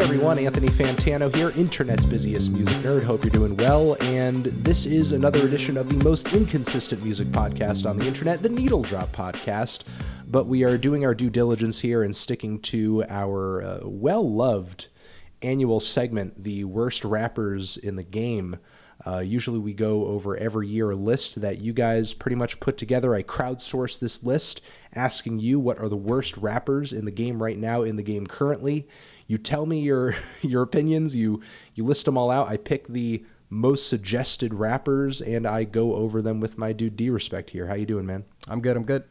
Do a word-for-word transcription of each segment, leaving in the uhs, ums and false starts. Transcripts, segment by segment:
Hey everyone, Anthony Fantano here, internet's busiest music nerd. Hope you're doing well, and this is another edition of the most inconsistent music podcast on the internet, The Needle Drop Podcast, but we are doing our due diligence here and sticking to our uh, well-loved annual segment, The Worst Rappers in the Game. Uh, usually we go over every year a list that you guys pretty much put together. I crowdsource this list, asking you what are the worst rappers in the game right now, in the game currently. You tell me your your opinions, you, you list them all out, I pick the most suggested rappers, and I go over them with my dude D-Respect here. How you doing, man? I'm good, I'm good.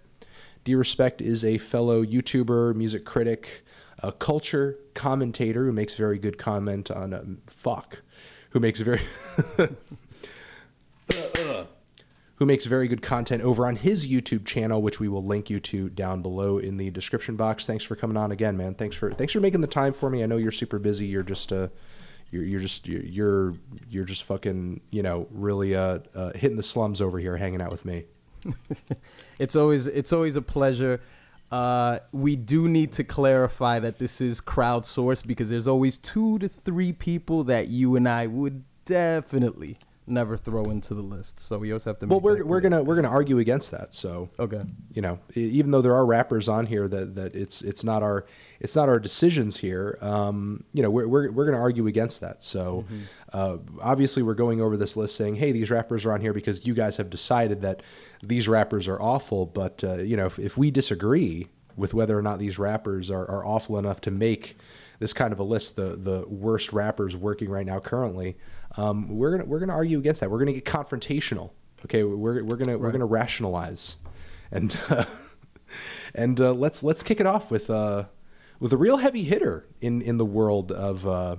D-Respect is a fellow YouTuber, music critic, a culture commentator who makes very good comment on... Um, fuck. Who makes very who makes very good content over on his YouTube channel, which we will link you to down below in the description box. Thanks for coming on again, man. Thanks for thanks for making the time for me. I know you're super busy. You're just uh, you're you're just you're you're, you're just fucking you know really uh, uh hitting the slums over here, hanging out with me. It's always it's always a pleasure. Uh, we do need to clarify that this is crowdsourced because there's always two to three people that you and I would definitely never throw into the list. So we also have to. Well, we're we're clear. gonna we're gonna argue against that. So okay, you know, even though there are rappers on here that, that it's it's not our it's not our decisions here. Um, you know, we're we're we're gonna argue against that. So mm-hmm. uh, obviously, we're going over this list saying, hey, these rappers are on here because you guys have decided that these rappers are awful. But uh, you know, if, if we disagree with whether or not these rappers are, are awful enough to make this kind of a list, the the worst rappers working right now currently, um, we're gonna we're gonna argue against that. We're gonna get confrontational. Okay, we're we're gonna right. we're gonna rationalize, and uh, and uh, let's let's kick it off with uh with a real heavy hitter in, in the world of uh,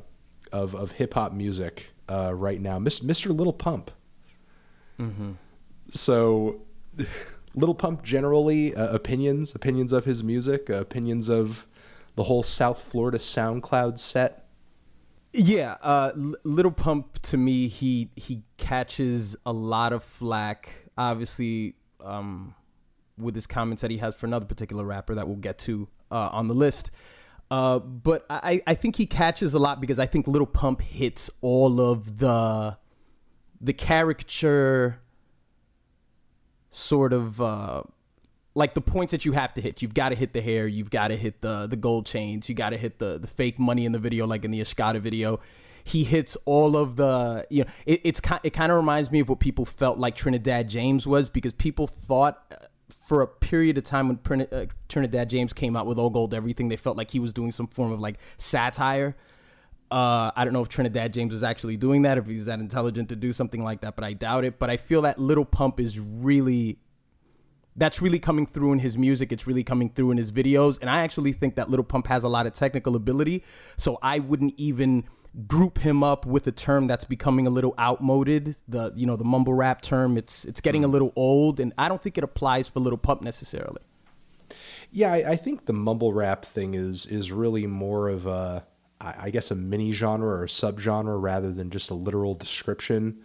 of of hip hop music uh, right now, Mister Lil Pump. Mm-hmm. So. Lil Pump generally, uh, opinions, opinions of his music, uh, opinions of the whole South Florida SoundCloud set. Yeah, uh, L- Lil Pump, to me, he he catches a lot of flack, obviously, um, with his comments that he has for another particular rapper that we'll get to uh, on the list. Uh, but I, I think he catches a lot because I think Lil Pump hits all of the the caricature... sort of uh, like the points that you have to hit. You've got to hit the hair. You've got to hit the the gold chains. You got to hit the the fake money in the video, like in the Escada video. He hits all of the, you know, it, it's it kind of reminds me of what people felt like Trinidad James was, because people thought for a period of time when uh, Trinidad James came out with Old Gold Everything, they felt like he was doing some form of like satire. Uh, I don't know if Trinidad James is actually doing that, if he's that intelligent to do something like that, but I doubt it. But I feel that Lil Pump is really, that's really coming through in his music. It's really coming through in his videos. And I actually think that Lil Pump has a lot of technical ability. So I wouldn't even group him up with a term that's becoming a little outmoded. The, you know, the mumble rap term, it's, it's getting a little old, and I don't think it applies for Lil Pump necessarily. Yeah. I, I think the mumble rap thing is, is really more of a, I guess a mini genre or a subgenre rather than just a literal description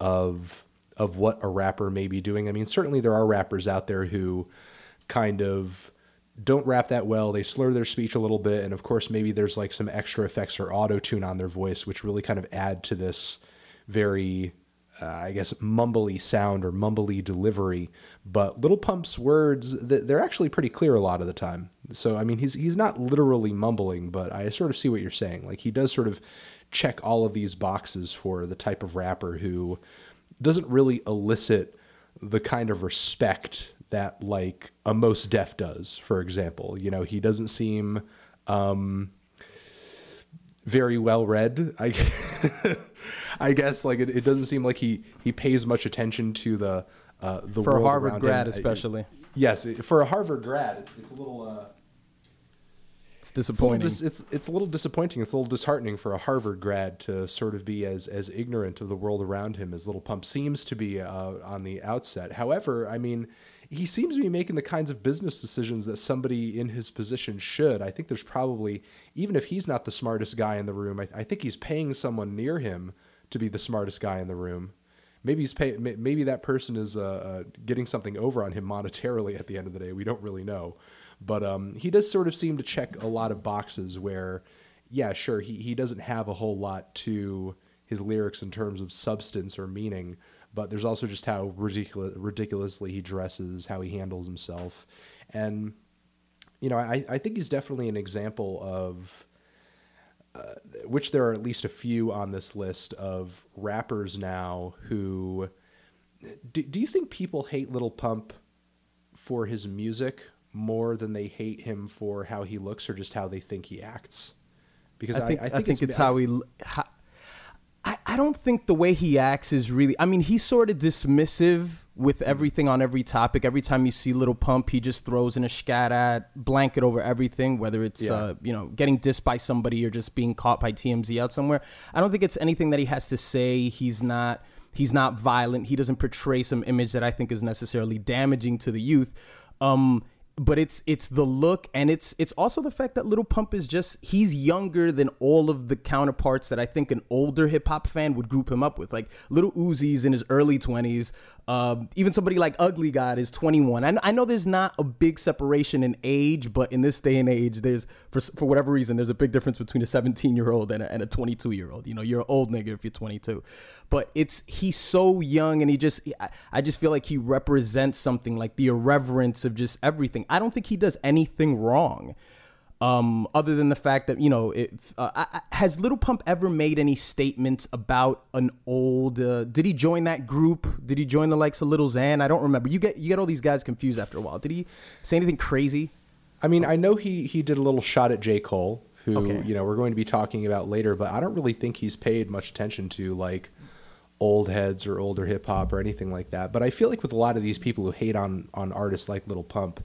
of of what a rapper may be doing. I mean, certainly there are rappers out there who kind of don't rap that well. They slur their speech a little bit. And of course, maybe there's like some extra effects or auto tune on their voice, which really kind of add to this very, uh, I guess, mumbly sound or mumbly delivery. But Lil Pump's words, they're actually pretty clear a lot of the time. So, I mean, he's he's not literally mumbling, but I sort of see what you're saying. Like, he does sort of check all of these boxes for the type of rapper who doesn't really elicit the kind of respect that, like, a Mos Def does, for example. You know, he doesn't seem um, very well-read, I guess. I guess, like, it, it doesn't seem like he, he pays much attention to the, uh, the for world a Harvard grad, him. Especially. Yes, for a Harvard grad, it's, it's a little... Uh, disappointing. It's, it's it's a little disappointing. It's a little disheartening for a Harvard grad to sort of be as as ignorant of the world around him as Lil Pump seems to be uh, on the outset. However, I mean, he seems to be making the kinds of business decisions that somebody in his position should. I think there's probably, even if he's not the smartest guy in the room, I, I think he's paying someone near him to be the smartest guy in the room. Maybe he's pay, maybe that person is uh, uh, getting something over on him monetarily at the end of the day. We don't really know. But um, he does sort of seem to check a lot of boxes where yeah, sure, he, he doesn't have a whole lot to his lyrics in terms of substance or meaning, but there's also just how ridiculous, ridiculously he dresses, how he handles himself. And, you know, I, I think he's definitely an example of, uh, which there are at least a few on this list of rappers now who, do, do you think people hate Lil Pump for his music more than they hate him for how he looks or just how they think he acts? Because I think, I, I think, I think it's, it's how he, how, I, I don't think the way he acts is really, I mean, he's sort of dismissive with everything on every topic. Every time you see Lil Pump, he just throws in a scat at blanket over everything, whether it's, yeah. uh, you know, getting dissed by somebody or just being caught by T M Z out somewhere. I don't think it's anything that he has to say. He's not, he's not violent. He doesn't portray some image that I think is necessarily damaging to the youth. Um, But it's it's the look, and it's it's also the fact that Lil Pump is just, he's younger than all of the counterparts that I think an older hip hop fan would group him up with. Like Lil Uzi's in his early twenties. Um, even somebody like Ugly God is twenty-one. I, I know there's not a big separation in age, but in this day and age, there's for for whatever reason, there's a big difference between a seventeen-year-old and a, and a twenty-two-year-old. You know, you're an old nigga if you're twenty-two. But it's he's so young, and he just I, I just feel like he represents something, like the irreverence of just everything. I don't think he does anything wrong, um, other than the fact that, you know, it, uh, I, has Lil Pump ever made any statements about an old, uh, did he join that group? Did he join the likes of Lil Xan? I don't remember. You get you get all these guys confused after a while. Did he say anything crazy? I mean, I know he, he did a little shot at J. Cole, who, okay. you know, we're going to be talking about later, but I don't really think he's paid much attention to, like, old heads or older hip hop or anything like that. But I feel like with a lot of these people who hate on, on artists like Lil Pump,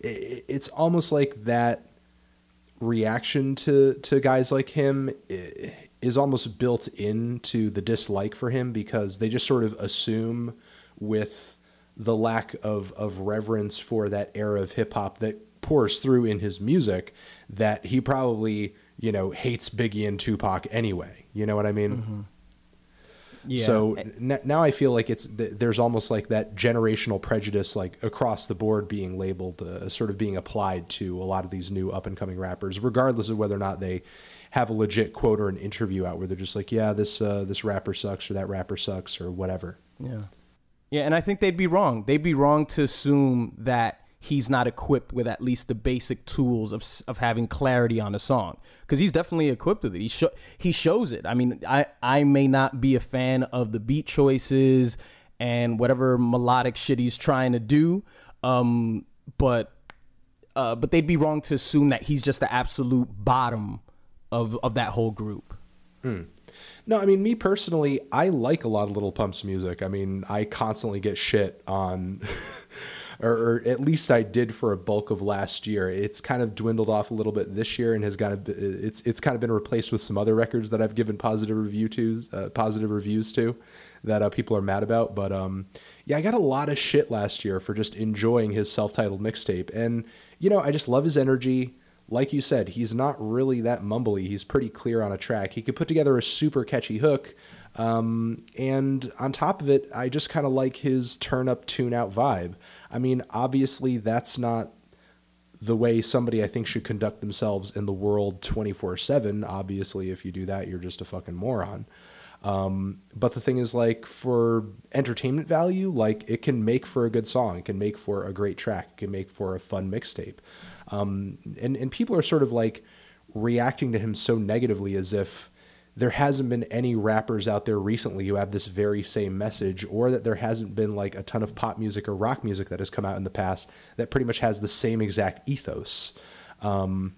it's almost like that reaction to, to guys like him is almost built into the dislike for him, because they just sort of assume with the lack of, of reverence for that era of hip hop that pours through in his music that he probably, you know, hates Biggie and Tupac anyway. You know what I mean? Mm-hmm. Yeah. So n- now I feel like it's th- there's almost like that generational prejudice, like across the board, being labeled, uh, sort of being applied to a lot of these new up and coming rappers, regardless of whether or not they have a legit quote or an interview out where they're just like, yeah, this uh, this rapper sucks or that rapper sucks or whatever. Yeah. Yeah. And I think they'd be wrong. They'd be wrong to assume that he's not equipped with at least the basic tools of of having clarity on a song, because he's definitely equipped with it. He, sho- he shows it. I mean, I, I may not be a fan of the beat choices and whatever melodic shit he's trying to do, um, but uh, but they'd be wrong to assume that he's just the absolute bottom of, of that whole group. Mm. No, I mean, me personally, I like a lot of Lil Pump's music. I mean, I constantly get shit on... Or, or at least I did for a bulk of last year. It's kind of dwindled off a little bit this year, and has got to, it's it's kind of been replaced with some other records that I've given positive review to, uh, positive reviews to, that uh, people are mad about. But um, yeah, I got a lot of shit last year for just enjoying his self-titled mixtape, and you know, I just love his energy. Like you said, he's not really that mumbly. He's pretty clear on a track. He could put together a super catchy hook. Um, and on top of it, I just kind of like his turn up, tune out vibe. I mean, obviously that's not the way somebody I think should conduct themselves in the world twenty-four seven. Obviously, if you do that, you're just a fucking moron. Um, but the thing is, like, for entertainment value, like, it can make for a good song. It can make for a great track. It can make for a fun mixtape. Um, and, and people are sort of like reacting to him so negatively, as if there hasn't been any rappers out there recently who have this very same message, or that there hasn't been like a ton of pop music or rock music that has come out in the past that pretty much has the same exact ethos. Um,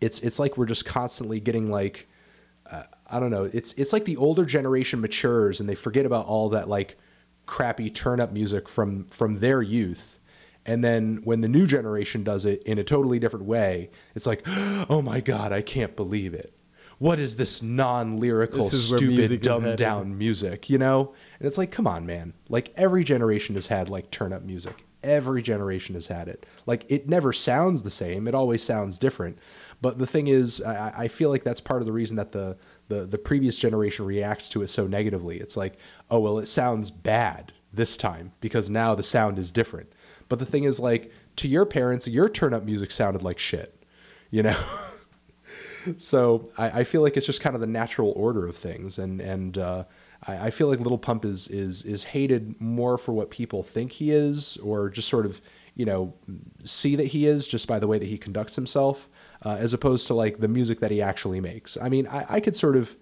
it's, it's like, we're just constantly getting like, uh, I don't know. It's, it's like the older generation matures and they forget about all that like crappy turn up music from, from their youth. And then when the new generation does it in a totally different way, it's like, oh my God, I can't believe it. What is this non-lyrical, this stupid, dumbed-down music, you know? And it's like, come on, man. Like, every generation has had, like, turn-up music. Every generation has had it. Like, it never sounds the same. It always sounds different. But the thing is, I, I feel like that's part of the reason that the, the, the previous generation reacts to it so negatively. It's like, oh, well, it sounds bad this time because now the sound is different. But the thing is, like, to your parents, your turn-up music sounded like shit, you know? So I, I feel like it's just kind of the natural order of things. And, and uh, I, I feel like Lil Pump is, is, is hated more for what people think he is, or just sort of, you know, see that he is just by the way that he conducts himself, uh, as opposed to like the music that he actually makes. I mean, I, I could sort of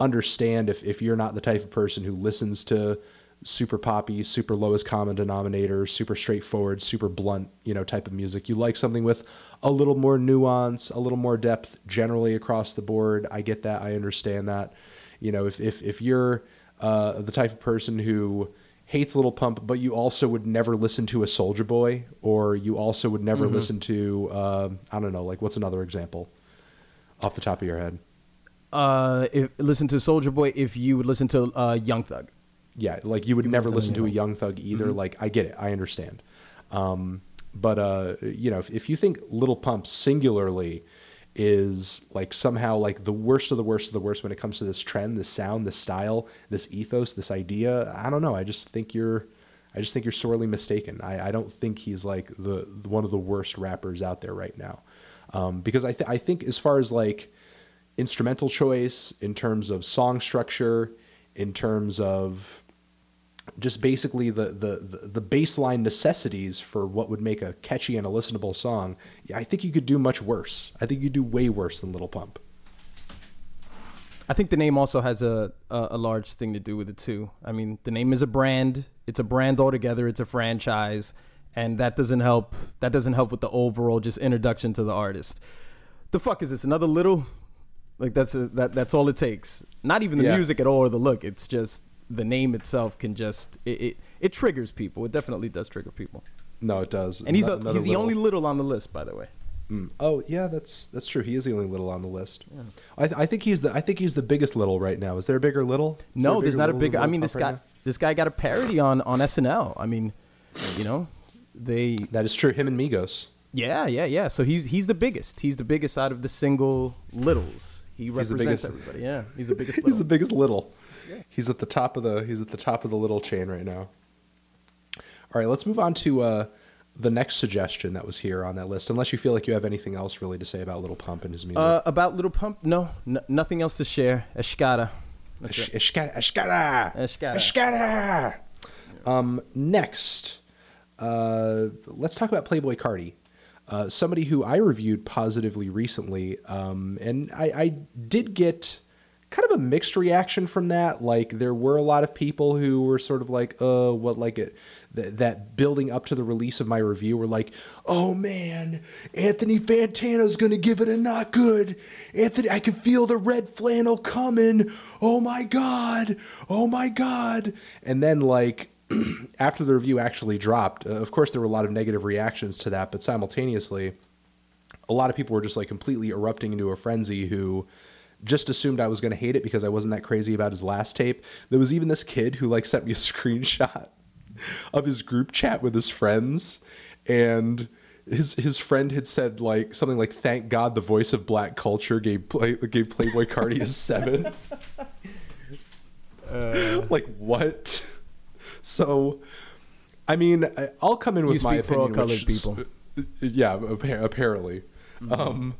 understand if, if you're not the type of person who listens to super poppy, super lowest common denominator, super straightforward, super blunt, you know, type of music. You like something with a little more nuance, a little more depth generally across the board. I get that. I understand that. You know, if, if, if you're uh, the type of person who hates Lil Pump, but you also would never listen to a Soulja Boy, or you also would never mm-hmm. listen to, uh, I don't know, like what's another example off the top of your head? Uh, if, listen to Soulja Boy if you would listen to uh, Young Thug. Yeah, like you would you never listen to a Young Thug either. Mm-hmm. Like, I get it. I understand. Um, but, uh, you know, if, if you think Lil Pump singularly is like somehow like the worst of the worst of the worst when it comes to this trend, this sound, this style, this ethos, this idea, I don't know. I just think you're I just think you're sorely mistaken. I, I don't think he's like the, the one of the worst rappers out there right now. Um, because I, th- I think as far as like instrumental choice, in terms of song structure, in terms of just basically the, the, the baseline necessities for what would make a catchy and a listenable song, yeah, I think you could do much worse. I think you do way worse than Lil Pump. I think the name also has a, a, a large thing to do with it too. I mean, the name is a brand. It's a brand altogether. It's a franchise. And that doesn't help. That doesn't help with the overall just introduction to the artist. The fuck is this? Another Lil? Like that's a, that. That's all it takes. Not even the yeah. music at all or the look. It's just... the name itself can just it, it it triggers people. It definitely does trigger people. No, it does. And he's a, he's the Lil. only Lil on the list, by the way. Mm. Oh yeah, that's that's true. He is the only Lil on the list. Yeah. I th- I think he's the I think he's the biggest Lil right now. Is there a bigger Lil? Is no, there there's not Lil a bigger. I mean, this guy right this guy got a parody on on S N L. I mean, you know, they that is true. Him and Migos. Yeah, yeah, yeah. So he's he's the biggest. He's the biggest out of the single Littles. He represents everybody. Yeah, he's the biggest. Lil. He's the biggest Lil. Yeah. He's at the top of the he's at the top of the Lil chain right now. All right, let's move on to uh, the next suggestion that was here on that list. Unless you feel like you have anything else really to say about Lil Pump and his music. Uh, about Lil Pump, no, n- nothing else to share. Eshkada, Eshkada, Eshkada, Eshkada. Um, next, uh, let's talk about Playboi Carti. Uh, somebody who I reviewed positively recently, um, and I, I did get kind of a mixed reaction from that. Like there were a lot of people who were sort of like, uh, what like it, th- that building up to the release of my review were like, oh man, Anthony Fantano's going to give it a not good. Anthony, I can feel the red flannel coming. Oh my God. Oh my God. And then like after the review actually dropped, uh, of course there were a lot of negative reactions to that, but simultaneously a lot of people were just like completely erupting into a frenzy who just assumed I was going to hate it because I wasn't that crazy about his last tape. There was even this kid who like sent me a screenshot of his group chat with his friends, and his his friend had said like something like, "Thank God the voice of black culture gave play, gave Playboi Carti a seven." Uh, like what? So, I mean, I'll come in with my opinion. You speak for all colored people. Yeah, apparently. Mm-hmm. Um,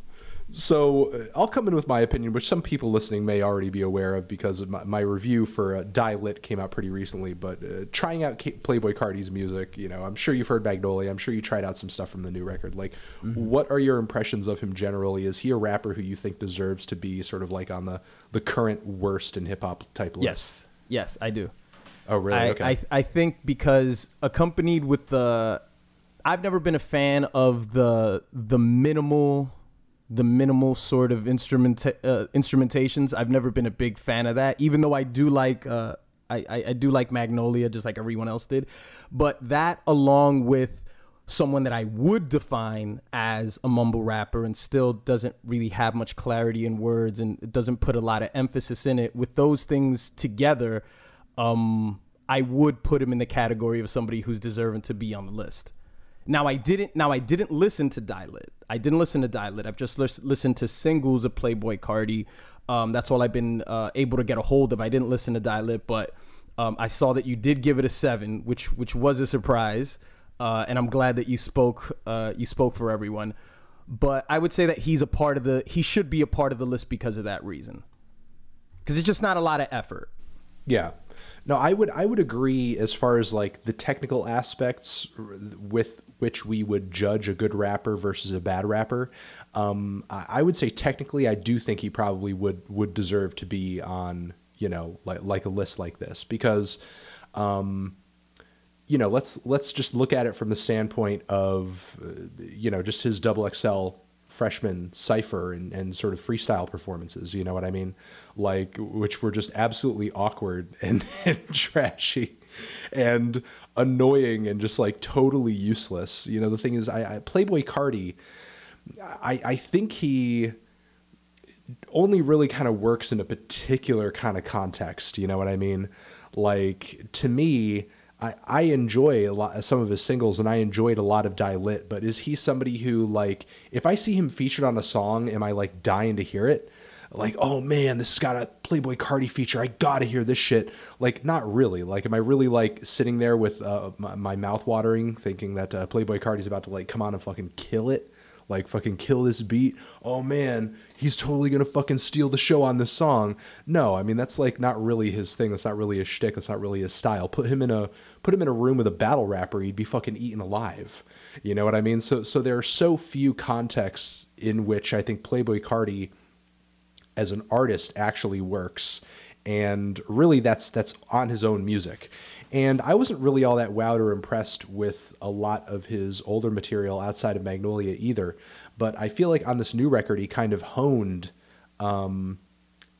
So uh, I'll come in with my opinion, which some people listening may already be aware of because of my, my review for uh, Die Lit came out pretty recently. But uh, trying out K- Playboi Carti's music, you know, I'm sure you've heard Magnolia. I'm sure you tried out some stuff from the new record. Like, mm-hmm. what are your impressions of him generally? Is he a rapper who you think deserves to be sort of like on the, the current worst in hip hop type list? Yes, yes, I do. Oh, really? I, okay. I, I think because accompanied with the, I've never been a fan of the the minimal. the minimal sort of instrument uh, instrumentations. I've never been a big fan of that, even though I do like uh, I, I, I do like Magnolia, just like everyone else did. But that, along with someone that I would define as a mumble rapper and still doesn't really have much clarity in words and doesn't put a lot of emphasis in it, with those things together, um, I would put him in the category of somebody who's deserving to be on the list. Now I didn't. Now I didn't listen to Die Lit. I didn't listen to Die Lit. I've just l- listened to singles of Playboi Carti. Um, that's all I've been uh, able to get a hold of. I didn't listen to Die Lit, but um, I saw that you did give it a seven, which which was a surprise. Uh, and I'm glad that you spoke. Uh, you spoke for everyone. But I would say that he's a part of the, he should be a part of the list because of that reason. Because it's just not a lot of effort. Yeah. No, I would I would agree as far as like the technical aspects with which we would judge a good rapper versus a bad rapper. Um, I would say technically, I do think he probably would would deserve to be on, you know, like like a list like this because, um, you know, let's let's just look at it from the standpoint of, you know, just his X X L freshman cypher and, and sort of freestyle performances, you know what I mean? Like, which were just absolutely awkward and, and trashy and annoying and just like totally useless. You know, the thing is, I, I Playboi Carti, I, I think he only really kind of works in a particular kind of context. You know what I mean? Like, to me, I, I enjoy a lot of some of his singles and I enjoyed a lot of Die Lit, but is he somebody who, like, if I see him featured on a song, am I like dying to hear it? Like, oh man, this has got a Playboi Carti feature. I got to hear this shit. Like, not really. Like, am I really like sitting there with uh, my, my mouth watering thinking that uh, Playboi Carti's about to like come on and fucking kill it? Like, fucking kill this beat. Oh man, he's totally gonna fucking steal the show on this song. No, I mean, that's like not really his thing. That's not really his shtick. That's not really his style. Put him in a put him in a room with a battle rapper, he'd be fucking eaten alive. You know what I mean? So so there are so few contexts in which I think Playboi Carti as an artist actually works. And really that's that's on his own music. And I wasn't really all that wowed or impressed with a lot of his older material outside of Magnolia either. But I feel like on this new record, he kind of honed um,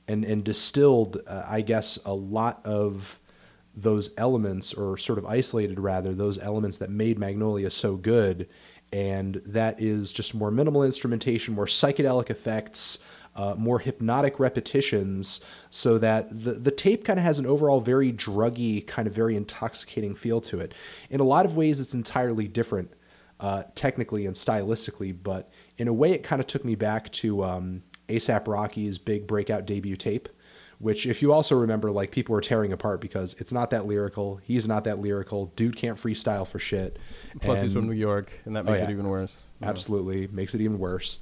and, and distilled, uh, I guess, a lot of those elements, or sort of isolated rather, those elements that made Magnolia so good. And that is just more minimal instrumentation, more psychedelic effects, Uh, more hypnotic repetitions, so that the, the tape kind of has an overall very druggy, kind of very intoxicating feel to it. In a lot of ways, it's entirely different uh, technically and stylistically, but in a way, it kind of took me back to um, A$AP Rocky's big breakout debut tape, which, if you also remember, like, people were tearing apart because it's not that lyrical. He's not that lyrical. Dude can't freestyle for shit. Plus, and he's from New York, and that makes oh, yeah. it even worse. Absolutely. Yeah. Makes it even worse.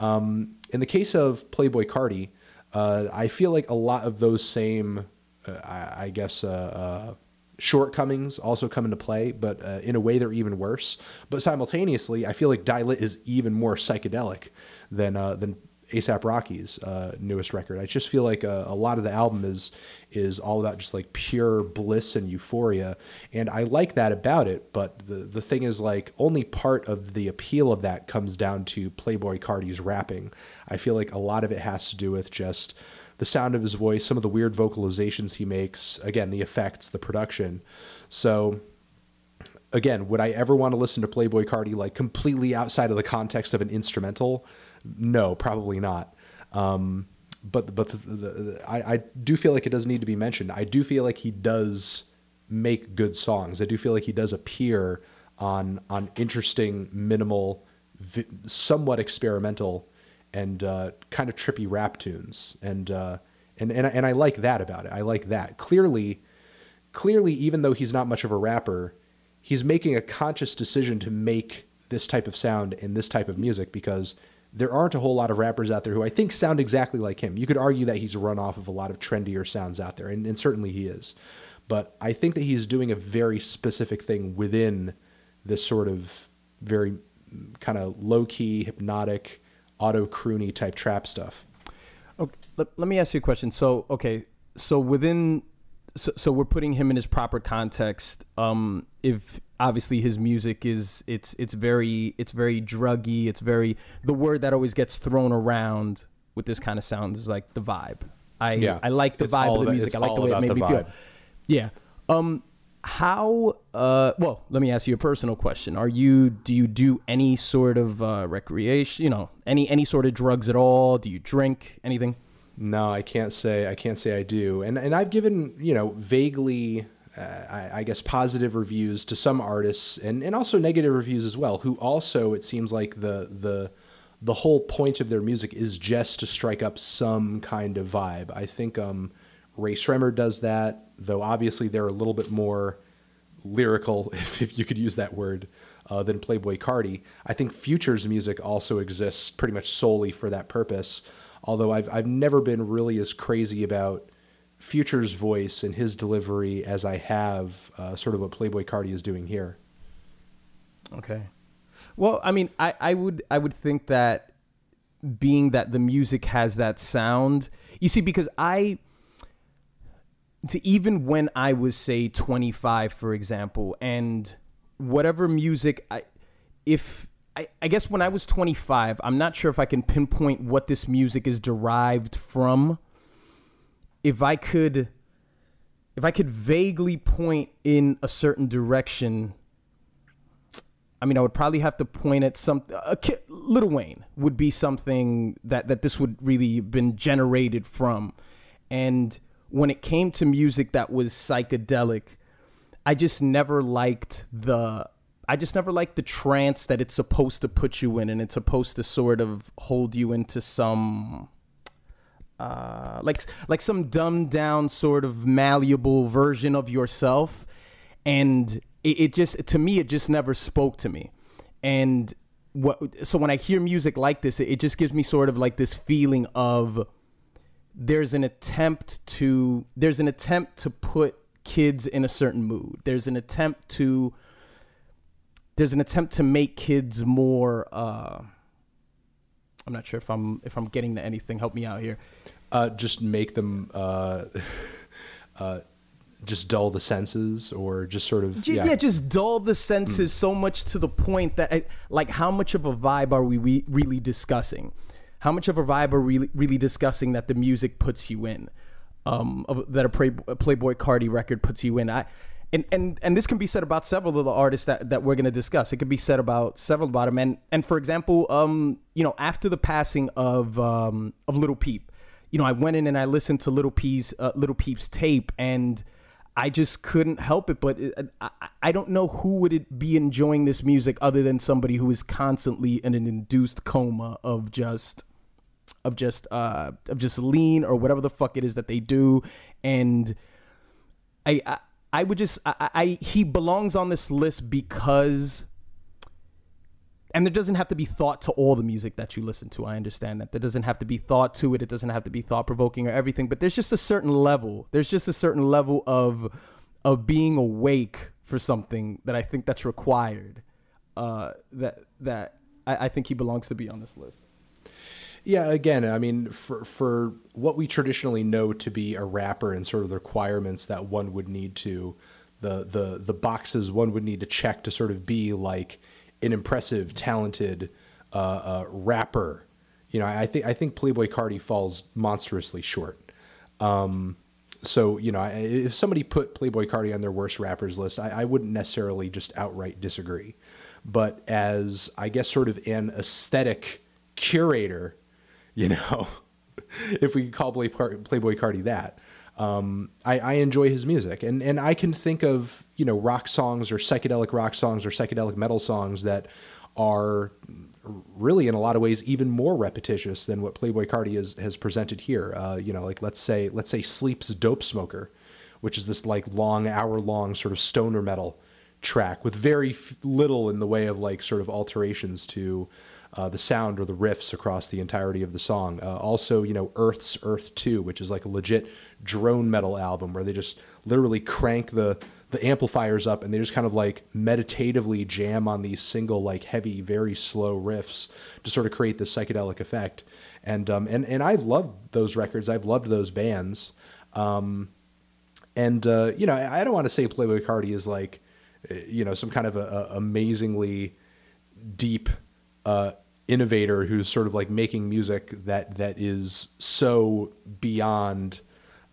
Um, in the case of Playboi Carti, uh, I feel like a lot of those same, uh, I, I guess, uh, uh, shortcomings also come into play, but uh, in a way they're even worse. But simultaneously, I feel like Die Lit is even more psychedelic than uh, than A$AP Rocky's uh, newest record. I just feel like a, a lot of the album is is all about just like pure bliss and euphoria, and I like that about it. But the the thing is, like, only part of the appeal of that comes down to Playboi Carti's rapping. I feel like a lot of it has to do with just the sound of his voice, some of the weird vocalizations he makes, again, the effects, the production. So again, would I ever want to listen to Playboi Carti like completely outside of the context of an instrumental? No, probably not. Um, but but the, the, the, I, I do feel like it doesn't need to be mentioned. I do feel like he does make good songs. I do feel like he does appear on on interesting, minimal, vi- somewhat experimental, and uh, kind of trippy rap tunes. And uh, and and I, and I like that about it. I like that. Clearly, clearly, even though he's not much of a rapper, he's making a conscious decision to make this type of sound and this type of music, because there aren't a whole lot of rappers out there who I think sound exactly like him. You could argue that he's run off of a lot of trendier sounds out there, and, and certainly he is. But I think that he's doing a very specific thing within this sort of very kind of low-key, hypnotic, auto-croony type trap stuff. Okay, let, let me ask you a question. So, okay, so within, so, so we're putting him in his proper context. Um, if obviously his music is it's it's very it's very druggy, it's very, the word that always gets thrown around with this kind of sound is like the vibe. I yeah. I like the it's vibe of the music. I like the way it made me vibe. feel. Yeah. Um how uh well, let me ask you a personal question. Are you do you do any sort of uh, recreation, you know, any any sort of drugs at all? Do you drink anything? No, I can't say I can't say I do. And and I've given, you know, vaguely Uh, I, I guess positive reviews to some artists, and, and also negative reviews as well, who also, it seems like the the the whole point of their music is just to strike up some kind of vibe. I think um, Ray Shremmer does that, though obviously they're a little bit more lyrical, if, if you could use that word, uh, than Playboi Carti. I think Future's music also exists pretty much solely for that purpose. Although I've I've never been really as crazy about Future's voice and his delivery as I have uh, sort of what Playboi Carti is doing here. Okay. Well, I mean, I, I would I would think that being that the music has that sound, you see, because I, to even when I was, say, twenty-five, for example, and whatever music, I, if I, I guess when I was twenty-five, I'm not sure if I can pinpoint what this music is derived from. If I could, if I could vaguely point in a certain direction, I mean, I would probably have to point at something. Lil Wayne would be something that, that this would really have been generated from. And when it came to music that was psychedelic, I just never liked the I just never liked the trance that it's supposed to put you in, and it's supposed to sort of hold you into some uh, like like some dumbed down sort of malleable version of yourself. And it just, to me, it just never spoke to me. And what, so when I hear music like this, it just gives me sort of like this feeling of there's an attempt to, there's an attempt to put kids in a certain mood. There's an attempt to, there's an attempt to make kids more, uh, I'm not sure if I'm, if I'm getting to anything, help me out here. Uh, just make them, uh, uh, just dull the senses or just sort of yeah, yeah just dull the senses mm. so much to the point that I, like how much of a vibe are we, we really discussing how much of a vibe are we really discussing that the music puts you in, um of, that a, Play, a Playboi Carti record puts you in. I and, and and this can be said about several of the artists that, that we're going to discuss. It could be said about several about them. And and for example, um you know, after the passing of um of Lil Peep, you know, I went in and I listened to Lil Peep's uh, Lil Peep's tape, and I just couldn't help it, but it, I, I don't know who would it be enjoying this music other than somebody who is constantly in an induced coma of just, of just, uh, of just lean or whatever the fuck it is that they do. And I, I, I would just, I, I, he belongs on this list because, and there doesn't have to be thought to all the music that you listen to. I understand that there doesn't have to be thought to it. It doesn't have to be thought provoking or everything, but there's just a certain level. There's just a certain level of, of being awake for something that I think that's required. Uh, that, that I, I think he belongs to be on this list. Yeah. Again, I mean, for, for what we traditionally know to be a rapper and sort of the requirements that one would need to, the, the, the boxes one would need to check to sort of be like an impressive, talented uh, uh, rapper. You know, I think I think Playboi Carti falls monstrously short. Um, so, you know, I, if somebody put Playboi Carti on their worst rappers list, I, I wouldn't necessarily just outright disagree. But as, I guess, sort of an aesthetic curator, you know, if we could call Playboi Carti that, Um, I, I enjoy his music, and, and I can think of, you know, rock songs or psychedelic rock songs or psychedelic metal songs that are really in a lot of ways even more repetitious than what Playboi Carti is, has presented here. Uh, you know, like let's say, let's say Sleep's Dope Smoker, which is this like long hour long sort of stoner metal track with very f- little in the way of like sort of alterations to Uh, the sound or the riffs across the entirety of the song. Uh, also, you know, Earth's Earth two, which is like a legit drone metal album where they just literally crank the, the amplifiers up and they just kind of like meditatively jam on these single, like heavy, very slow riffs to sort of create this psychedelic effect. And, um, and, and I've loved those records. I've loved those bands. Um, and, uh, you know, I don't want to say Playboi Carti is like, you know, some kind of a, a amazingly deep, uh, innovator who's sort of like making music that that is so beyond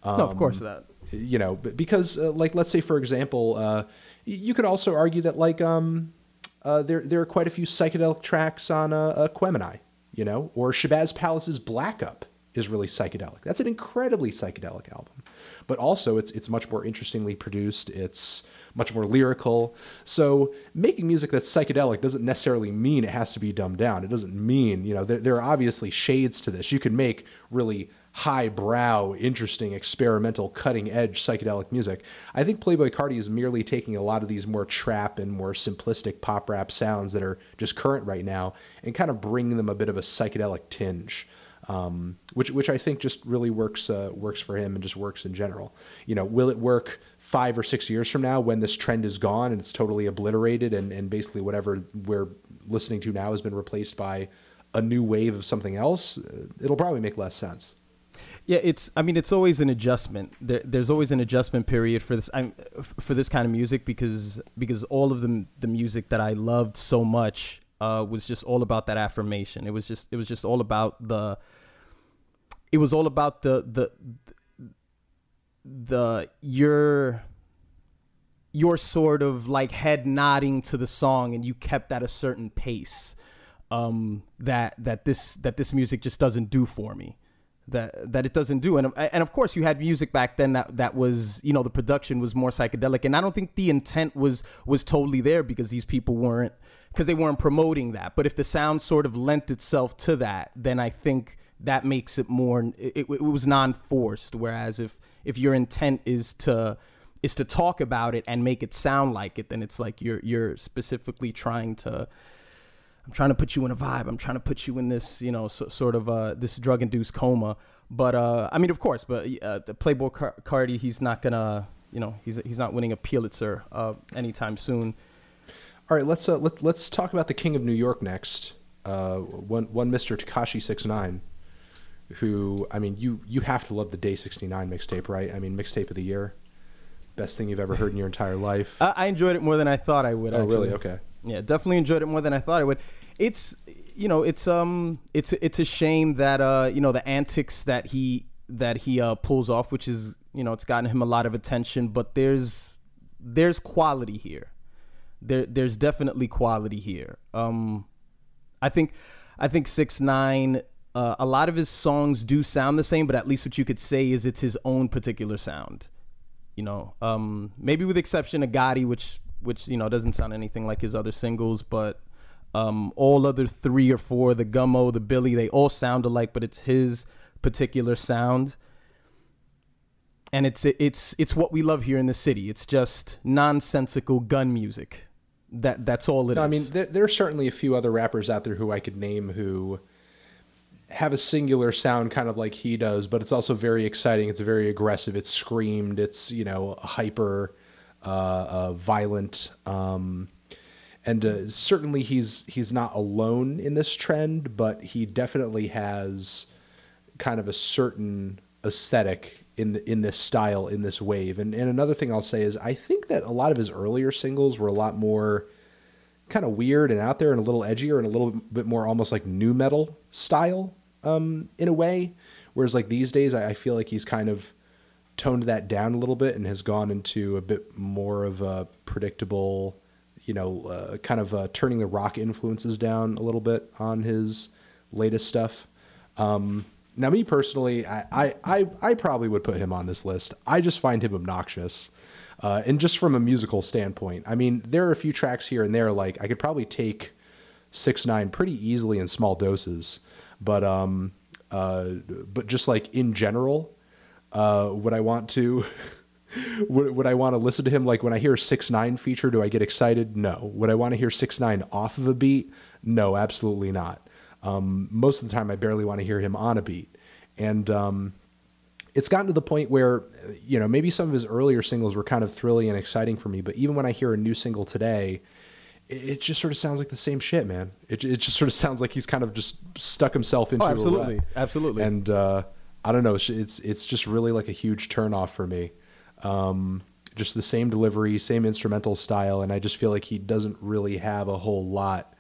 um, no, of course that you know because uh, like let's say for example uh you could also argue that like um uh there there are quite a few psychedelic tracks on uh, uh Quemini, you know, or Shabazz Palace's Black Up is really psychedelic. That's an incredibly psychedelic album, but also it's it's much more interestingly produced. It's much more lyrical. So making music that's psychedelic doesn't necessarily mean it has to be dumbed down. It doesn't mean, you know, there, there are obviously shades to this. You can make really highbrow, interesting, experimental, cutting-edge psychedelic music. I think Playboi Carti is merely taking a lot of these more trap and more simplistic pop rap sounds that are just current right now and kind of bringing them a bit of a psychedelic tinge, um, which which I think just really works uh, works for him and just works in general. You know, will it work five or six years from now when this trend is gone and it's totally obliterated and, and basically whatever we're listening to now has been replaced by a new wave of something else? It'll probably make less sense. Yeah, it's, I mean, it's always an adjustment. There, there's always an adjustment period for this I'm, for this kind of music because because all of the the music that I loved so much uh, was just all about that affirmation. It was just it was just all about the it was all about the the the your your sort of like head nodding to the song, and you kept at a certain pace um, that that this that this music just doesn't do for me. That that it doesn't do, and and of course you had music back then that, that was, you know, the production was more psychedelic, and I don't think the intent was was totally there because these people weren't because they weren't promoting that. But if the sound sort of lent itself to that, then I think that makes it more. It, it, it was non-forced. Whereas if if your intent is to is to talk about it and make it sound like it, then it's like you're you're specifically trying to. I'm trying to put you in a vibe. I'm trying to put you in this, you know, so, sort of uh, this drug-induced coma. But uh, I mean, of course, but uh, the Playboi Carti, he's not gonna, you know, he's he's not winning a Pulitzer uh, anytime soon. All right, let's uh, let, let's talk about the King of New York next. Uh, one one Mister Tekashi six nine, who, I mean, you you have to love the Day sixty-nine mixtape, right? I mean, mixtape of the year, best thing you've ever heard in your entire life. I, I enjoyed it more than I thought I would. Oh, actually. Really? Okay. Yeah, definitely enjoyed it more than I thought I would. It's, you know, it's um, it's it's a shame that uh, you know, the antics that he that he uh, pulls off, which is, you know, it's gotten him a lot of attention. But there's there's quality here. There there's definitely quality here. Um, I think I think six nine. Uh, a lot of his songs do sound the same, but at least what you could say is it's his own particular sound. You know, um, maybe with the exception of Gotti, which. which, you know, doesn't sound anything like his other singles, but um, all other three or four, the Gummo, the Billy, they all sound alike, but it's his particular sound. And it's it's it's what we love here in the city. It's just nonsensical gun music. That That's all it no, is. I mean, there, there are certainly a few other rappers out there who I could name who have a singular sound kind of like he does, but it's also very exciting. It's very aggressive. It's screamed. It's, you know, hyper... Uh, uh, violent, um, and uh, certainly he's he's not alone in this trend, but he definitely has kind of a certain aesthetic in the, in this style, in this wave. And and another thing I'll say is I think that a lot of his earlier singles were a lot more kind of weird and out there and a little edgier and a little bit more almost like nu metal style um, in a way, whereas like these days I, I feel like he's kind of toned that down a little bit and has gone into a bit more of a predictable, you know, uh, kind of uh, turning the rock influences down a little bit on his latest stuff. Um, now, me personally, I, I, I, I probably would put him on this list. I just find him obnoxious. Uh, and just from a musical standpoint, I mean, there are a few tracks here and there, like I could probably take six nine pretty easily in small doses, but, um, uh, but just like in general, Uh, would I want to, would, would I want to listen to him? Like when I hear a six nine feature, do I get excited? No. Would I want to hear six nine off of a beat? No, absolutely not. Um, most of the time I barely want to hear him on a beat. And, um, it's gotten to the point where, you know, maybe some of his earlier singles were kind of thrilling and exciting for me, but even when I hear a new single today, it, it just sort of sounds like the same shit, man. It, it just sort of sounds like he's kind of just stuck himself into oh, absolutely. a rut. Absolutely. And, uh, I don't know. It's it's just really like a huge turnoff for me. Um, just the same delivery, same instrumental style, and I just feel like he doesn't really have a whole lot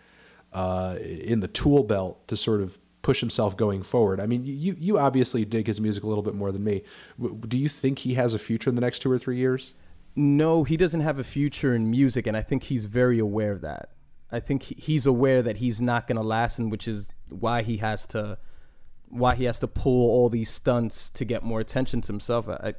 uh, in the tool belt to sort of push himself going forward. I mean, you you obviously dig his music a little bit more than me. Do you think he has a future in the next two or three years? No, he doesn't have a future in music, and I think he's very aware of that. I think he's aware that he's not going to last, and which is why he has to. why he has to pull all these stunts to get more attention to himself. I,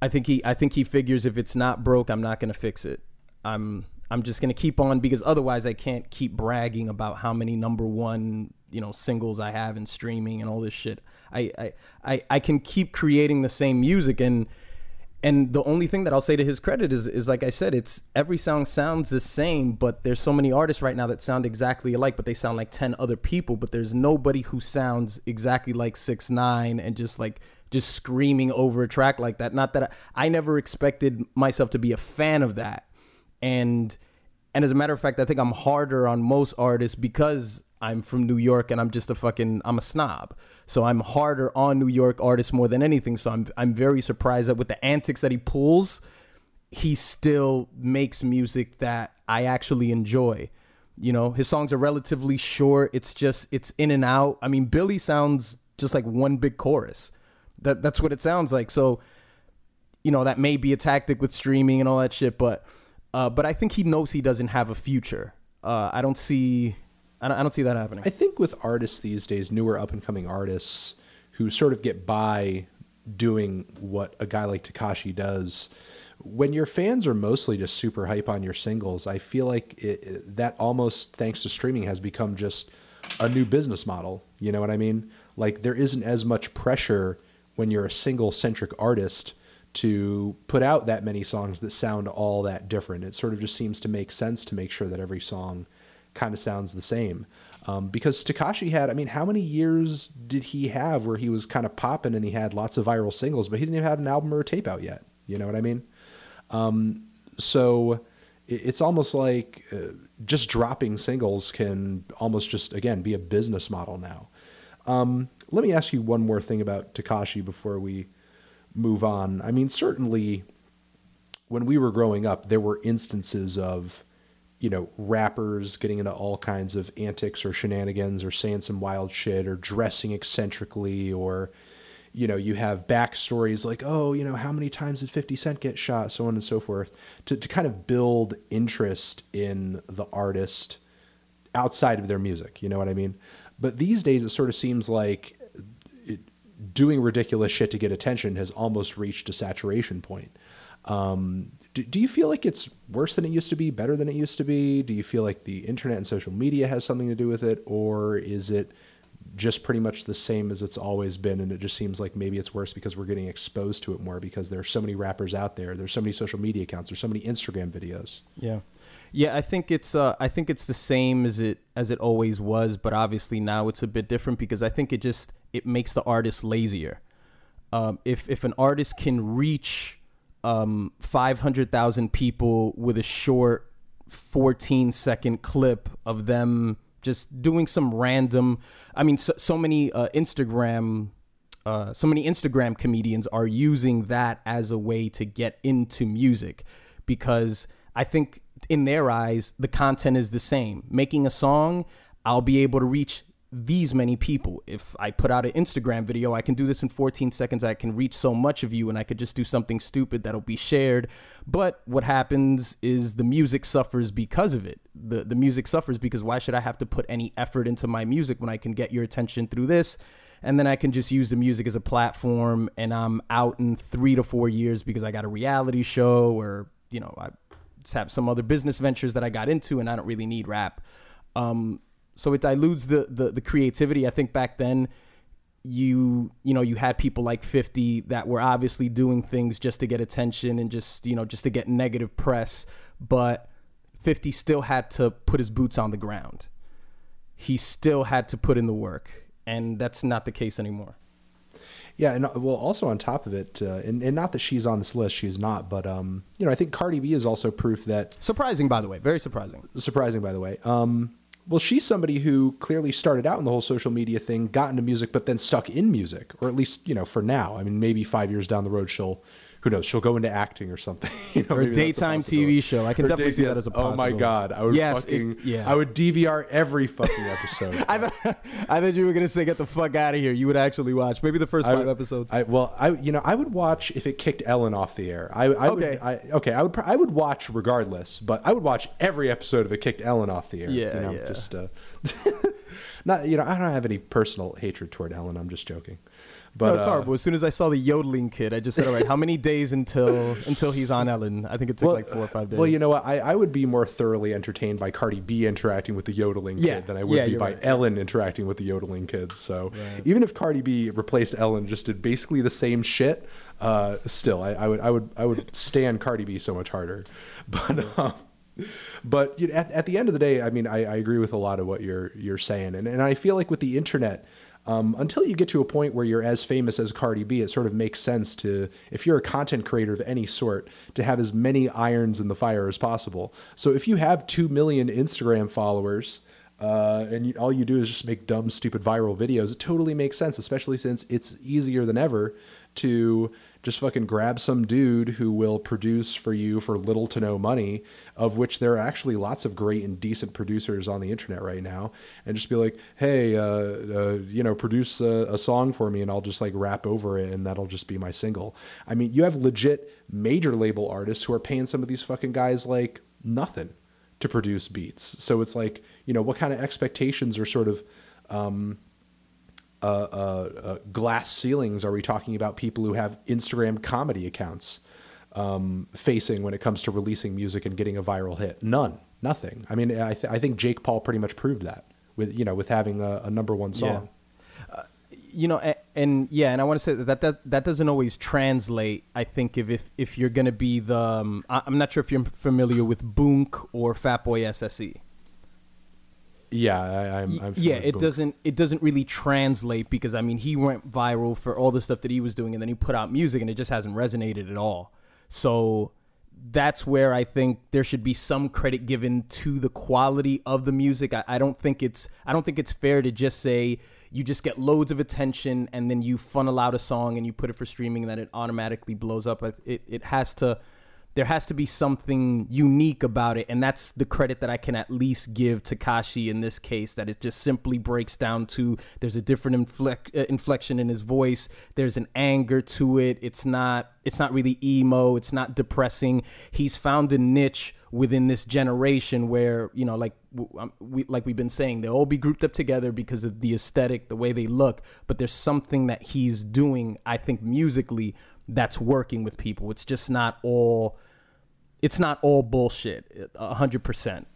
I think he, I think he figures if it's not broke, I'm not going to fix it. I'm, I'm just going to keep on because otherwise I can't keep bragging about how many number one, you know, singles I have in streaming and all this shit. I, I, I, I can keep creating the same music. And and the only thing that I'll say to his credit is, is like I said, it's every song sounds the same, but there's so many artists right now that sound exactly alike, but they sound like ten other people, but there's nobody who sounds exactly like six nine and just like, just screaming over a track like that. Not that I, I never expected myself to be a fan of that. And, and as a matter of fact, I think I'm harder on most artists because I'm from New York and I'm just a fucking, I'm a snob. So I'm harder on New York artists more than anything. So I'm I'm very surprised that with the antics that he pulls, he still makes music that I actually enjoy. You know, his songs are relatively short. It's just, it's in and out. I mean, Billy sounds just like one big chorus. That That's what it sounds like. So, you know, that may be a tactic with streaming and all that shit. But, uh, but I think he knows he doesn't have a future. Uh, I don't see... I don't see that happening. I think with artists these days, newer up-and-coming artists who sort of get by doing what a guy like Tekashi does, when your fans are mostly just super hype on your singles, I feel like it, that almost, thanks to streaming, has become just a new business model. You know what I mean? Like, there isn't as much pressure when you're a single-centric artist to put out that many songs that sound all that different. It sort of just seems to make sense to make sure that every song kind of sounds the same, um, because Tekashi had, I mean, how many years did he have where he was kind of popping and he had lots of viral singles, but he didn't even have an album or a tape out yet. You know what I mean? Um, so it's almost like uh, just dropping singles can almost just, again, be a business model now. Um, let me ask you one more thing about Tekashi before we move on. I mean, certainly when we were growing up, there were instances of, you know, rappers getting into all kinds of antics or shenanigans or saying some wild shit or dressing eccentrically, or, you know, you have backstories like, oh, you know, how many times did fifty Cent get shot, so on and so forth, to, to kind of build interest in the artist outside of their music. You know what I mean? But these days it sort of seems like it, doing ridiculous shit to get attention has almost reached a saturation point. Um, do, do you feel like it's worse than it used to be, better than it used to be? Do you feel like the internet and social media has something to do with it, or is it just pretty much the same as it's always been? And it just seems like maybe it's worse because we're getting exposed to it more because there are so many rappers out there. There's so many social media accounts. There's so many Instagram videos. Yeah. Yeah. I think it's, uh, I think it's the same as it, as it always was, but obviously now it's a bit different because I think it just, it makes the artist lazier. Um, if, if an artist can reach Um, five hundred thousand people with a short fourteen second clip of them just doing some random, I mean, so, so many uh, Instagram, uh, so many Instagram comedians are using that as a way to get into music because I think in their eyes, the content is the same. Making a song, I'll be able to reach these many people. If I put out an Instagram video, I can do this in fourteen seconds. I can reach so much of you, and I could just do something stupid that'll be shared. But what happens is the music suffers because of it. The the music suffers because why should I have to put any effort into my music when I can get your attention through this? And then I can just use the music as a platform, and I'm out in three to four years because I got a reality show, or, you know, I just have some other business ventures that I got into, and I don't really need rap. Um, So it dilutes the, the, the creativity. I think back then you, you know, you had people like fifty that were obviously doing things just to get attention and just, you know, just to get negative press. But fifty still had to put his boots on the ground. He still had to put in the work. And that's not the case anymore. Yeah. And well, also on top of it, uh, and, and not that she's on this list, she's not, but, um, you know, I think Cardi B is also proof that. Surprising, by the way. Very surprising. Surprising, by the way. Um, Well, she's somebody who clearly started out in the whole social media thing, got into music, but then stuck in music, or at least, you know, for now. I mean, maybe five years down the road, she'll, who knows, she'll go into acting or something. You know, or a daytime T V show. I can or definitely day, see yes. that as a possibility. Oh my God. I would yes, fucking, it, yeah. I would D V R every fucking episode. I, thought, I thought you were going to say, get the fuck out of here. You would actually watch maybe the first five I, episodes. I, well, I, you know, I would watch if it kicked Ellen off the air. I, I okay. Would, I, okay. I would, I would watch regardless, but I would watch every episode if it kicked Ellen off the air. Yeah. You know, yeah. Just, uh, not, you know, I don't have any personal hatred toward Ellen. I'm just joking. But no, it's uh, horrible. As soon as I saw the yodeling kid, I just said, all right, how many days until until he's on Ellen? I think it took well, like four or five days. Well, you know what? I, I would be more thoroughly entertained by Cardi B interacting with the yodeling yeah. kid than I would yeah, be by right. Ellen interacting with the yodeling kid. So right. even if Cardi B replaced Ellen, just did basically the same shit, uh, still, I, I would I would, I would stand Cardi B so much harder. But... Um, But you know, at, at the end of the day, I mean, I, I agree with a lot of what you're you're saying. And, and I feel like with the internet, um, until you get to a point where you're as famous as Cardi B, it sort of makes sense to, if you're a content creator of any sort, to have as many irons in the fire as possible. So if you have two million Instagram followers uh, and you, all you do is just make dumb, stupid viral videos, it totally makes sense, especially since it's easier than ever to... just fucking grab some dude who will produce for you for little to no money, of which there are actually lots of great and decent producers on the internet right now, and just be like, hey, uh, uh, you know, produce a, a song for me and I'll just like rap over it and that'll just be my single. I mean, you have legit major label artists who are paying some of these fucking guys like nothing to produce beats. So it's like, you know, what kind of expectations are sort of... Um, Uh, uh, uh, glass ceilings are we talking about people who have Instagram comedy accounts um, facing when it comes to releasing music and getting a viral hit? None, nothing. I mean, I, th- I think Jake Paul pretty much proved that with, you know, with having a, a number one song. Yeah. Uh, you know, and, and yeah, and I want to say that, that that doesn't always translate. I think if if, if you're going to be the, um, I, I'm not sure if you're familiar with Boonk or Fatboy S S E. Yeah, I, I'm, I'm yeah. It Boonk. doesn't it doesn't really translate because I mean he went viral for all the stuff that he was doing, and then he put out music, and it just hasn't resonated at all. So that's where I think there should be some credit given to the quality of the music. I, I don't think it's I don't think it's fair to just say you just get loads of attention and then you funnel out a song and you put it for streaming and then it automatically blows up. It it has to. There has to be something unique about it, and that's the credit that I can at least give Tekashi in this case, that it just simply breaks down to there's a different inflec- uh, inflection in his voice, there's an anger to it, it's not it's not really emo, it's not depressing. He's found a niche within this generation where, you know, like we like we've been saying, they'll all be grouped up together because of the aesthetic, the way they look, but there's something that he's doing, I think, musically that's working with people. It's just not all, it's not all bullshit, a hundred percent.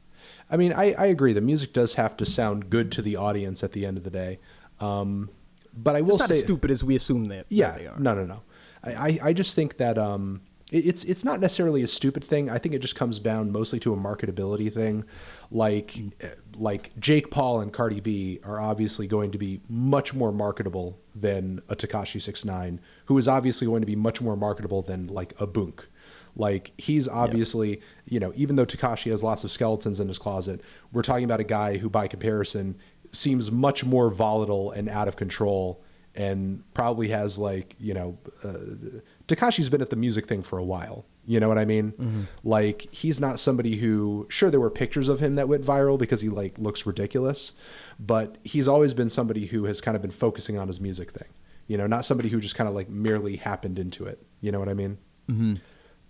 I mean, I, I agree. The music does have to sound good to the audience at the end of the day. Um, but I will it's not say as stupid as we assume that. Yeah, they are. no, no, no. I, I, I just think that, um, it, it's, it's not necessarily a stupid thing. I think it just comes down mostly to a marketability thing. Like, mm-hmm. like Jake Paul and Cardi B are obviously going to be much more marketable than a Tekashi six nine, who is obviously going to be much more marketable than like a Boonk. Like he's obviously, yeah. you know, even though Tekashi has lots of skeletons in his closet, we're talking about a guy who by comparison seems much more volatile and out of control and probably has like, you know, uh, Tekashi's been at the music thing for a while. You know what I mean? Mm-hmm. Like he's not somebody who, sure, there were pictures of him that went viral because he like looks ridiculous, but he's always been somebody who has kind of been focusing on his music thing. You know, not somebody who just kind of like merely happened into it. You know what I mean? Mm-hmm.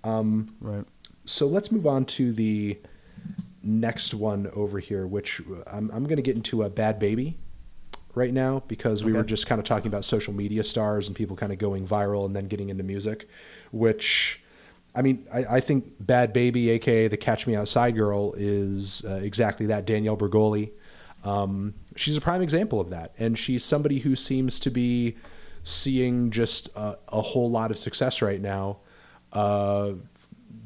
Um, right. So let's move on to the next one over here, which I'm, I'm going to get into a Bad Baby right now because we okay. were just kind of talking about social media stars and people kind of going viral and then getting into music, which... I mean, I, I think Bad Baby, a k a the Catch Me Outside girl, is uh, exactly that. Danielle Bergoli. Um, she's a prime example of that. And she's somebody who seems to be seeing just a, a whole lot of success right now, uh,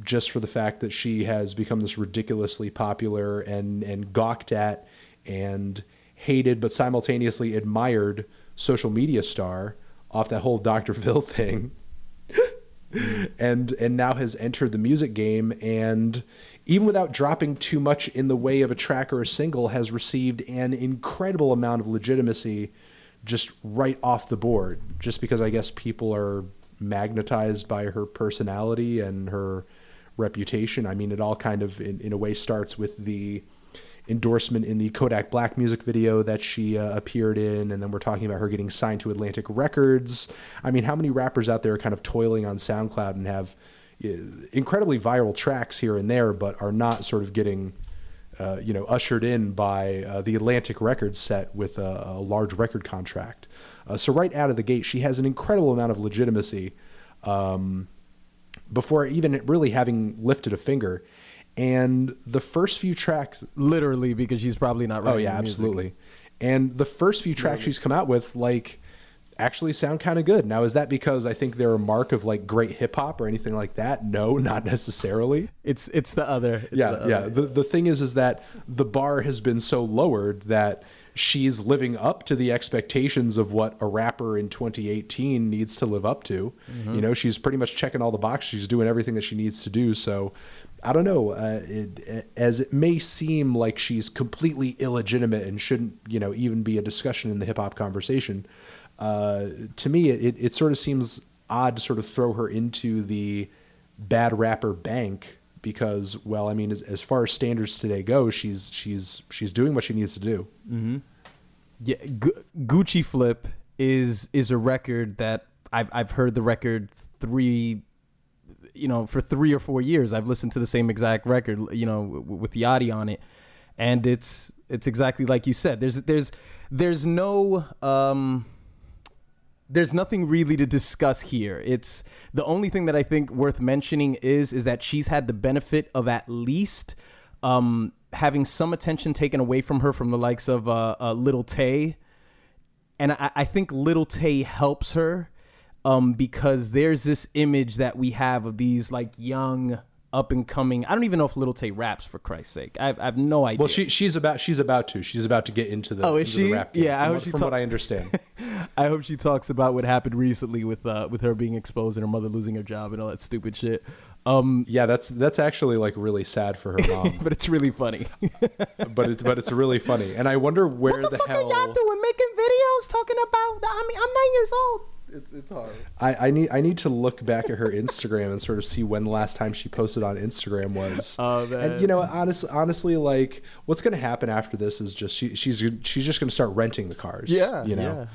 just for the fact that she has become this ridiculously popular and, and gawked at and hated, but simultaneously admired social media star off that whole Doctor Phil thing. and and now has entered the music game, and even without dropping too much in the way of a track or a single, has received an incredible amount of legitimacy just right off the board, just because I guess people are magnetized by her personality and her reputation. I mean, it all kind of in, in a way starts with the endorsement in the Kodak Black music video that she uh, appeared in. And then we're talking about her getting signed to Atlantic Records. I mean, how many rappers out there are kind of toiling on SoundCloud and have uh, incredibly viral tracks here and there, but are not sort of getting uh, you know, ushered in by uh, the Atlantic Records set with a, a large record contract. Uh, so right out of the gate, she has an incredible amount of legitimacy um, before even really having lifted a finger. And the first few tracks... Literally, because she's probably not writing. Oh, yeah, absolutely. And the first few tracks yeah. she's come out with, like, actually sound kind of good. Now, is that because I think they're a mark of, like, great hip-hop or anything like that? No, not necessarily. It's it's the other. It's yeah, the other. yeah. The, the thing is, is that the bar has been so lowered that she's living up to the expectations of what a rapper in twenty eighteen needs to live up to. Mm-hmm. You know, she's pretty much checking all the boxes. She's doing everything that she needs to do, so... I don't know, uh, it, as it may seem like she's completely illegitimate and shouldn't, you know, even be a discussion in the hip hop conversation. Uh, to me, it, it sort of seems odd to sort of throw her into the bad rapper bank because, well, I mean, as, as far as standards today go, she's she's she's doing what she needs to do. Mm-hmm. Yeah, G- Gucci Flip is is a record that I've I've heard the record three. You know, for three or four years, I've listened to the same exact record, you know, with the Yachty on it. And it's it's exactly like you said. There's there's there's no um, there's nothing really to discuss here. It's the only thing that I think worth mentioning is is that she's had the benefit of at least um, having some attention taken away from her from the likes of uh, uh, Lil Tay. And I, I think Lil Tay helps her. Um, because there's this image that we have of these like young up and coming. I don't even know if Lil Tay raps, for Christ's sake. I've I've no idea. Well, she she's about she's about to she's about to get into the. Oh, is she? Rap game, yeah, from, I hope she from talk- what I understand. I hope she talks about what happened recently with uh, with her being exposed and her mother losing her job and all that stupid shit. Um, yeah, that's that's actually like really sad for her mom, but it's really funny. but it's but it's really funny, and I wonder where what the, the fuck hell are y'all doing, making videos talking about. I mean, I'm nine years old. It's it's hard. I, I need I need to look back at her Instagram and sort of see when the last time she posted on Instagram was. Oh, man. And you know, honestly, honestly, like what's going to happen after this is just she she's she's just going to start renting the cars. Yeah, you know,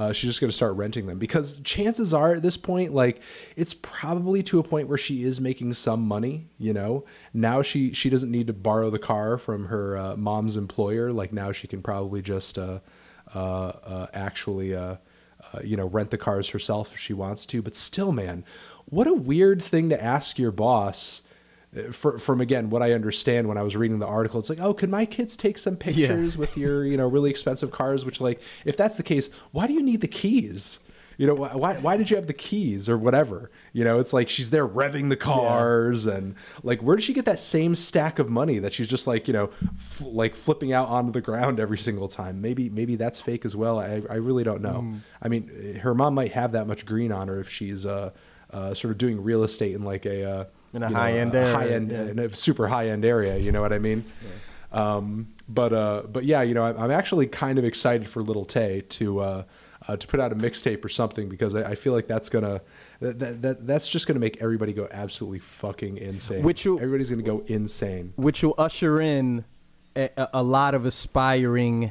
yeah. Uh, she's just going to start renting them because chances are at this point, like it's probably to a point where she is making some money. You know, now she she doesn't need to borrow the car from her uh, mom's employer. Like now she can probably just uh, uh, uh, actually. Uh, Uh, you know, rent the cars herself if she wants to. But still, man, what a weird thing to ask your boss. For, from, again, what I understand when I was reading the article, it's like, oh, can my kids take some pictures yeah. with your, you know, really expensive cars? Which, like, if that's the case, why do you need the keys? You know, why why did you have the keys or whatever? You know, it's like she's there revving the cars yeah. and like, where did she get that same stack of money that she's just like, you know, f- like flipping out onto the ground every single time? Maybe maybe that's fake as well. I, I really don't know. Mm. I mean, her mom might have that much green on her if she's uh, uh, sort of doing real estate in like a, uh, in a you know, high end, a high end, yeah. in a super high end area. You know what I mean? Yeah. Um, but uh, but yeah, you know, I'm actually kind of excited for Lil Tay to. Uh, Uh, to put out a mixtape or something, because I, I feel like that's gonna that, that that's just gonna make everybody go absolutely fucking insane. Which will, everybody's gonna go insane, which will usher in a, a lot of aspiring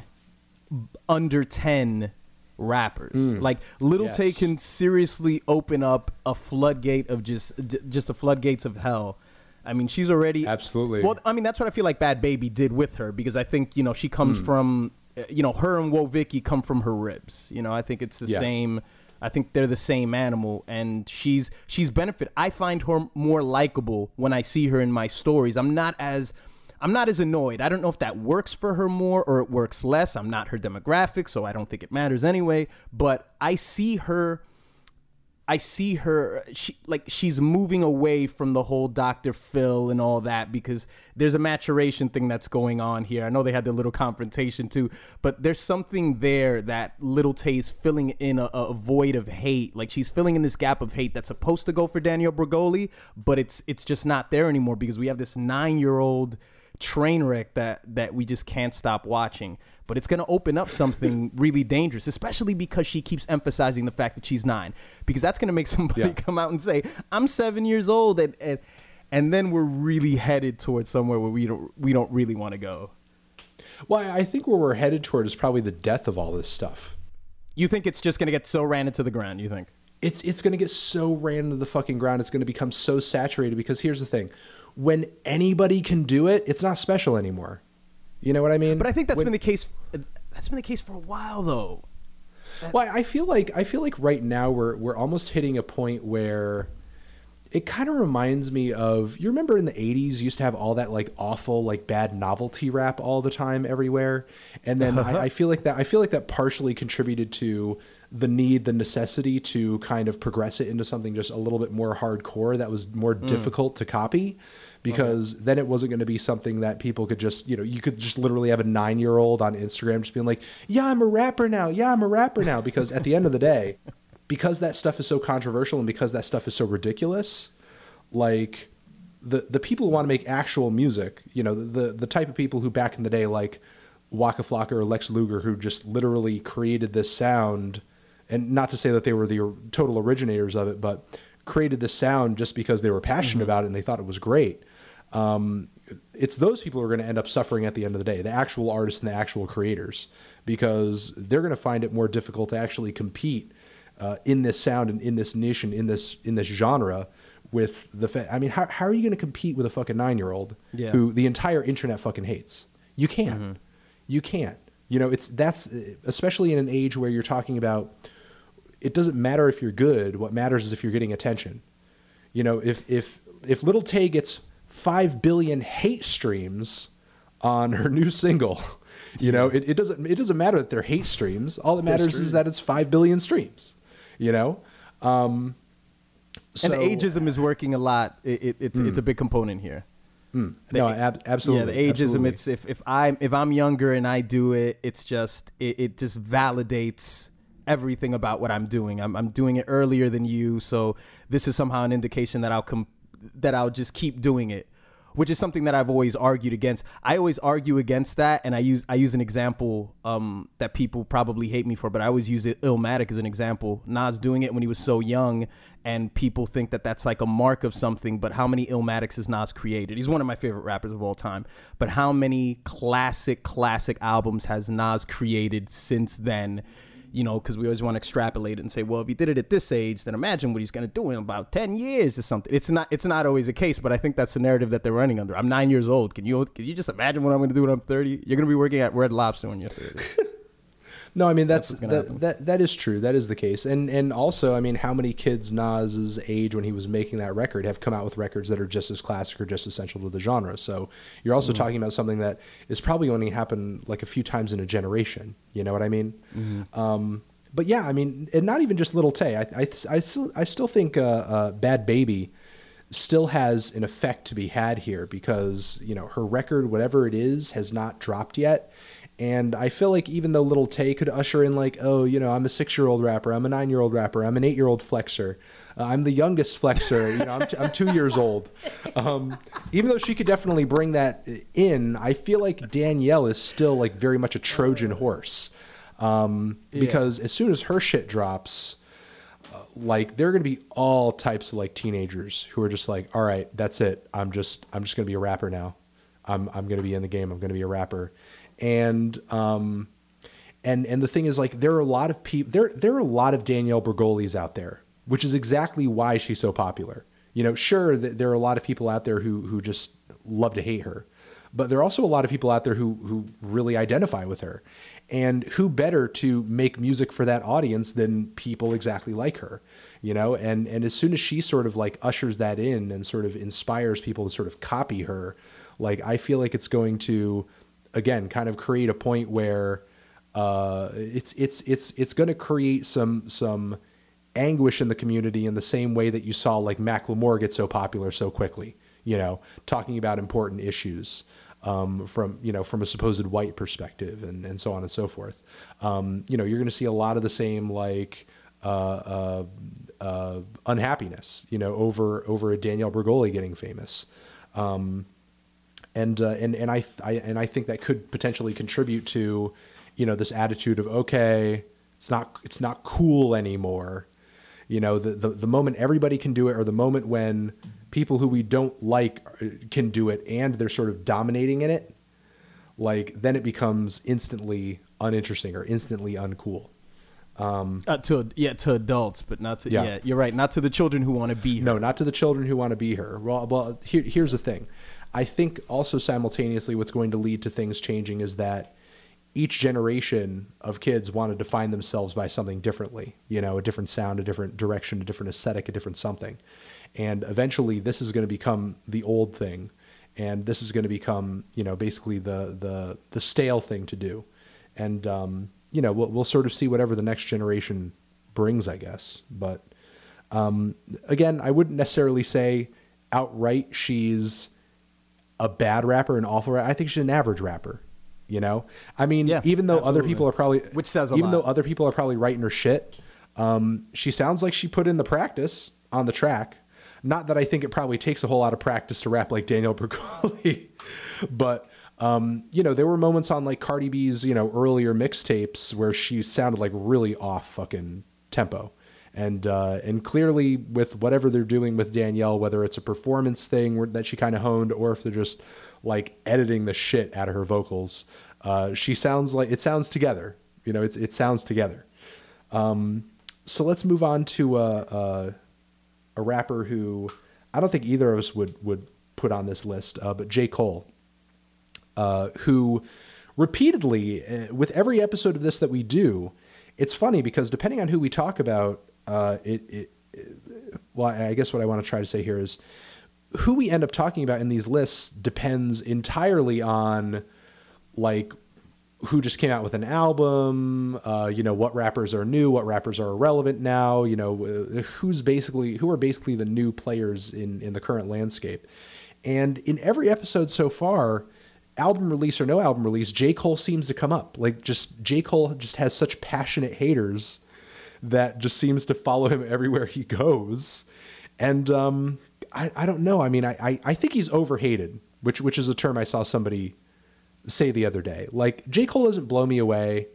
under ten rappers. Mm. Like Lil yes. Tay can seriously open up a floodgate of just just the floodgates of hell. I mean, she's already absolutely. Well, I mean, that's what I feel like Bad Baby did with her, because I think you know she comes mm. from. You know, her and Wovicki come from her ribs. You know, I think it's the yeah. same. I think they're the same animal, and she's she's benefit. I find her more likable when I see her in my stories. I'm not as I'm not as annoyed. I don't know if that works for her more or it works less. I'm not her demographic, so I don't think it matters anyway. But I see her. I see her, she, like, she's moving away from the whole Doctor Phil and all that, because there's a maturation thing that's going on here. I know they had their little confrontation, too, but there's something there that Lil Tay's filling in a, a void of hate. Like, she's filling in this gap of hate that's supposed to go for Daniel Brigoli, but it's it's just not there anymore, because we have this nine-year-old train wreck that, that we just can't stop watching. But it's going to open up something really dangerous, especially because she keeps emphasizing the fact that she's nine, because that's going to make somebody yeah. come out and say, I'm seven years old. And, and and then we're really headed towards somewhere where we don't we don't really want to go. Well, I think where we're headed toward is probably the death of all this stuff. You think it's just going to get so ran into the ground, you think? It's, it's going to get so ran into the fucking ground. It's going to become so saturated, because here's the thing. When anybody can do it, it's not special anymore. You know what I mean? But I think that's when, been the case. That's been the case for a while, though. That, well, I feel like I feel like right now we're we're almost hitting a point where it kind of reminds me of, you remember in the eighties you used to have all that like awful like bad novelty rap all the time everywhere, and then I, I feel like that I feel like that partially contributed to the need, the necessity to kind of progress it into something just a little bit more hardcore that was more mm. difficult to copy, because okay. then it wasn't going to be something that people could just, you know, you could just literally have a nine-year-old on Instagram just being like, yeah, I'm a rapper now. Yeah, I'm a rapper now. Because at the end of the day, because that stuff is so controversial and because that stuff is so ridiculous, like the the people who want to make actual music, you know, the the type of people who back in the day, like Waka Flocka or Lex Luger, who just literally created this sound, and not to say that they were the total originators of it, but created this sound just because they were passionate mm-hmm. about it and they thought it was great. Um, it's those people who are going to end up suffering at the end of the day, the actual artists and the actual creators, because they're going to find it more difficult to actually compete uh, in this sound and in this niche and in this in this genre with the... Fa- I mean, how how are you going to compete with a fucking nine-year-old yeah. who the entire internet fucking hates? You can't. Mm-hmm. You can't. You know, it's that's... Especially in an age where you're talking about... It doesn't matter if you're good. What matters is if you're getting attention. You know, if if if Lil Tay gets... five billion hate streams on her new single. You know, it, it doesn't it doesn't matter that they're hate streams. All that matters is that it's five billion streams, you know? Um, so, and the ageism is working a lot. It, it, it's mm. it's a big component here. Mm. The, no, ab- absolutely. Yeah, the ageism, absolutely. It's if, if, I'm, if I'm younger and I do it, it's just, it, it just validates everything about what I'm doing. I'm, I'm doing it earlier than you, so this is somehow an indication that I'll compare that I'll just keep doing it, which is something that I've always argued against. I always argue against that, and I use I use an example um, that people probably hate me for, but I always use it, Illmatic as an example. Nas doing it when he was so young, and people think that that's like a mark of something, but how many Illmatics has Nas created? He's one of my favorite rappers of all time, but how many classic, classic albums has Nas created since then? You know, because we always want to extrapolate it and say, well, if he did it at this age, then imagine what he's going to do in about ten years or something. It's not it's not always the case, but I think that's the narrative that they're running under. I'm nine years old. Can you can you just imagine what I'm going to do when I'm thirty? You're going to be working at Red Lobster when you're thirty. No, I mean, that's, that's that, that that is true. That is the case. And and also, I mean, how many kids Nas's age when he was making that record have come out with records that are just as classic or just essential to the genre? So you're also mm-hmm. talking about something that is probably only happen like a few times in a generation. You know what I mean? Mm-hmm. Um, but yeah, I mean, and not even just Lil Tay. I I I still, I still think uh, uh, Bad Baby still has an effect to be had here, because, you know, her record, whatever it is, has not dropped yet. And I feel like even though Lil Tay could usher in like, oh, you know, I'm a six-year-old rapper, I'm a nine-year-old rapper, I'm an eight-year-old flexer, uh, I'm the youngest flexer, you know, I'm, t- I'm two years old. Um, even though she could definitely bring that in, I feel like Danielle is still like very much a Trojan horse. Um, yeah. Because as soon as her shit drops, uh, like there are going to be all types of like teenagers who are just like, all right, that's it. I'm just, I'm just going to be a rapper now. I'm, I'm going to be in the game. I'm going to be a rapper. And, um, and, and the thing is, like, there are a lot of people, there, there are a lot of Danielle Bergolis out there, which is exactly why she's so popular. You know, sure, th- there are a lot of people out there who, who just love to hate her, but there are also a lot of people out there who, who really identify with her, and who better to make music for that audience than people exactly like her, you know? And, and as soon as she sort of like ushers that in and sort of inspires people to sort of copy her, like, I feel like it's going to, again, kind of create a point where uh, it's it's it's it's going to create some some anguish in the community, in the same way that you saw like Macklemore get so popular so quickly, you know, talking about important issues um, from, you know, from a supposed white perspective, and, and so on and so forth. Um, you know, you're going to see a lot of the same like uh, uh, uh, unhappiness, you know, over over a Danielle Bergoli getting famous. Um, And, uh, and, and I, I, and I think that could potentially contribute to, you know, this attitude of, okay, it's not, it's not cool anymore. You know, the, the, the moment everybody can do it, or the moment when people who we don't like can do it and they're sort of dominating in it, like, then it becomes instantly uninteresting or instantly uncool. Um, uh, to yeah, to adults, but not to yeah. yeah. You're right, not to the children who want to be her. No, not to the children who want to be her. Well, well, here, here's the thing. I think also simultaneously, what's going to lead to things changing is that each generation of kids want to define themselves by something differently. You know, a different sound, a different direction, a different aesthetic, a different something. And eventually, this is going to become the old thing, and this is going to become, you know, basically the the the stale thing to do, and. Um, You know, we'll, we'll sort of see whatever the next generation brings, I guess. But um, again, I wouldn't necessarily say outright she's a bad rapper, an awful rapper. I think she's an average rapper. You know, I mean, yeah, even though absolutely. other people are probably, which says a even lot. though other people are probably writing her shit, um, she sounds like she put in the practice on the track. Not that I think it probably takes a whole lot of practice to rap like Daniel Bercoli, but. Um, you know, there were moments on like Cardi B's, you know, earlier mixtapes where she sounded like really off fucking tempo. And, uh, and clearly with whatever they're doing with Danielle, whether it's a performance thing where, that she kind of honed, or if they're just like editing the shit out of her vocals, uh, she sounds like it sounds together, you know, it's, it sounds together. Um, so let's move on to, uh, uh, a rapper who I don't think either of us would, would put on this list, uh, but J. Cole. Uh, who repeatedly, uh, with every episode of this that we do, it's funny because depending on who we talk about, uh, it, it, it, well, I guess what I want to try to say here is who we end up talking about in these lists depends entirely on like who just came out with an album, uh, you know, what rappers are new, what rappers are irrelevant now, you know, who's basically, who are basically the new players in, in the current landscape. And in every episode so far, album release or no album release, J. Cole seems to come up. Like just J. Cole just has such passionate haters that just seems to follow him everywhere he goes. And um, I, I don't know. I mean, I, I, I think he's overhated, which which is a term I saw somebody say the other day. Like J. Cole doesn't blow me away.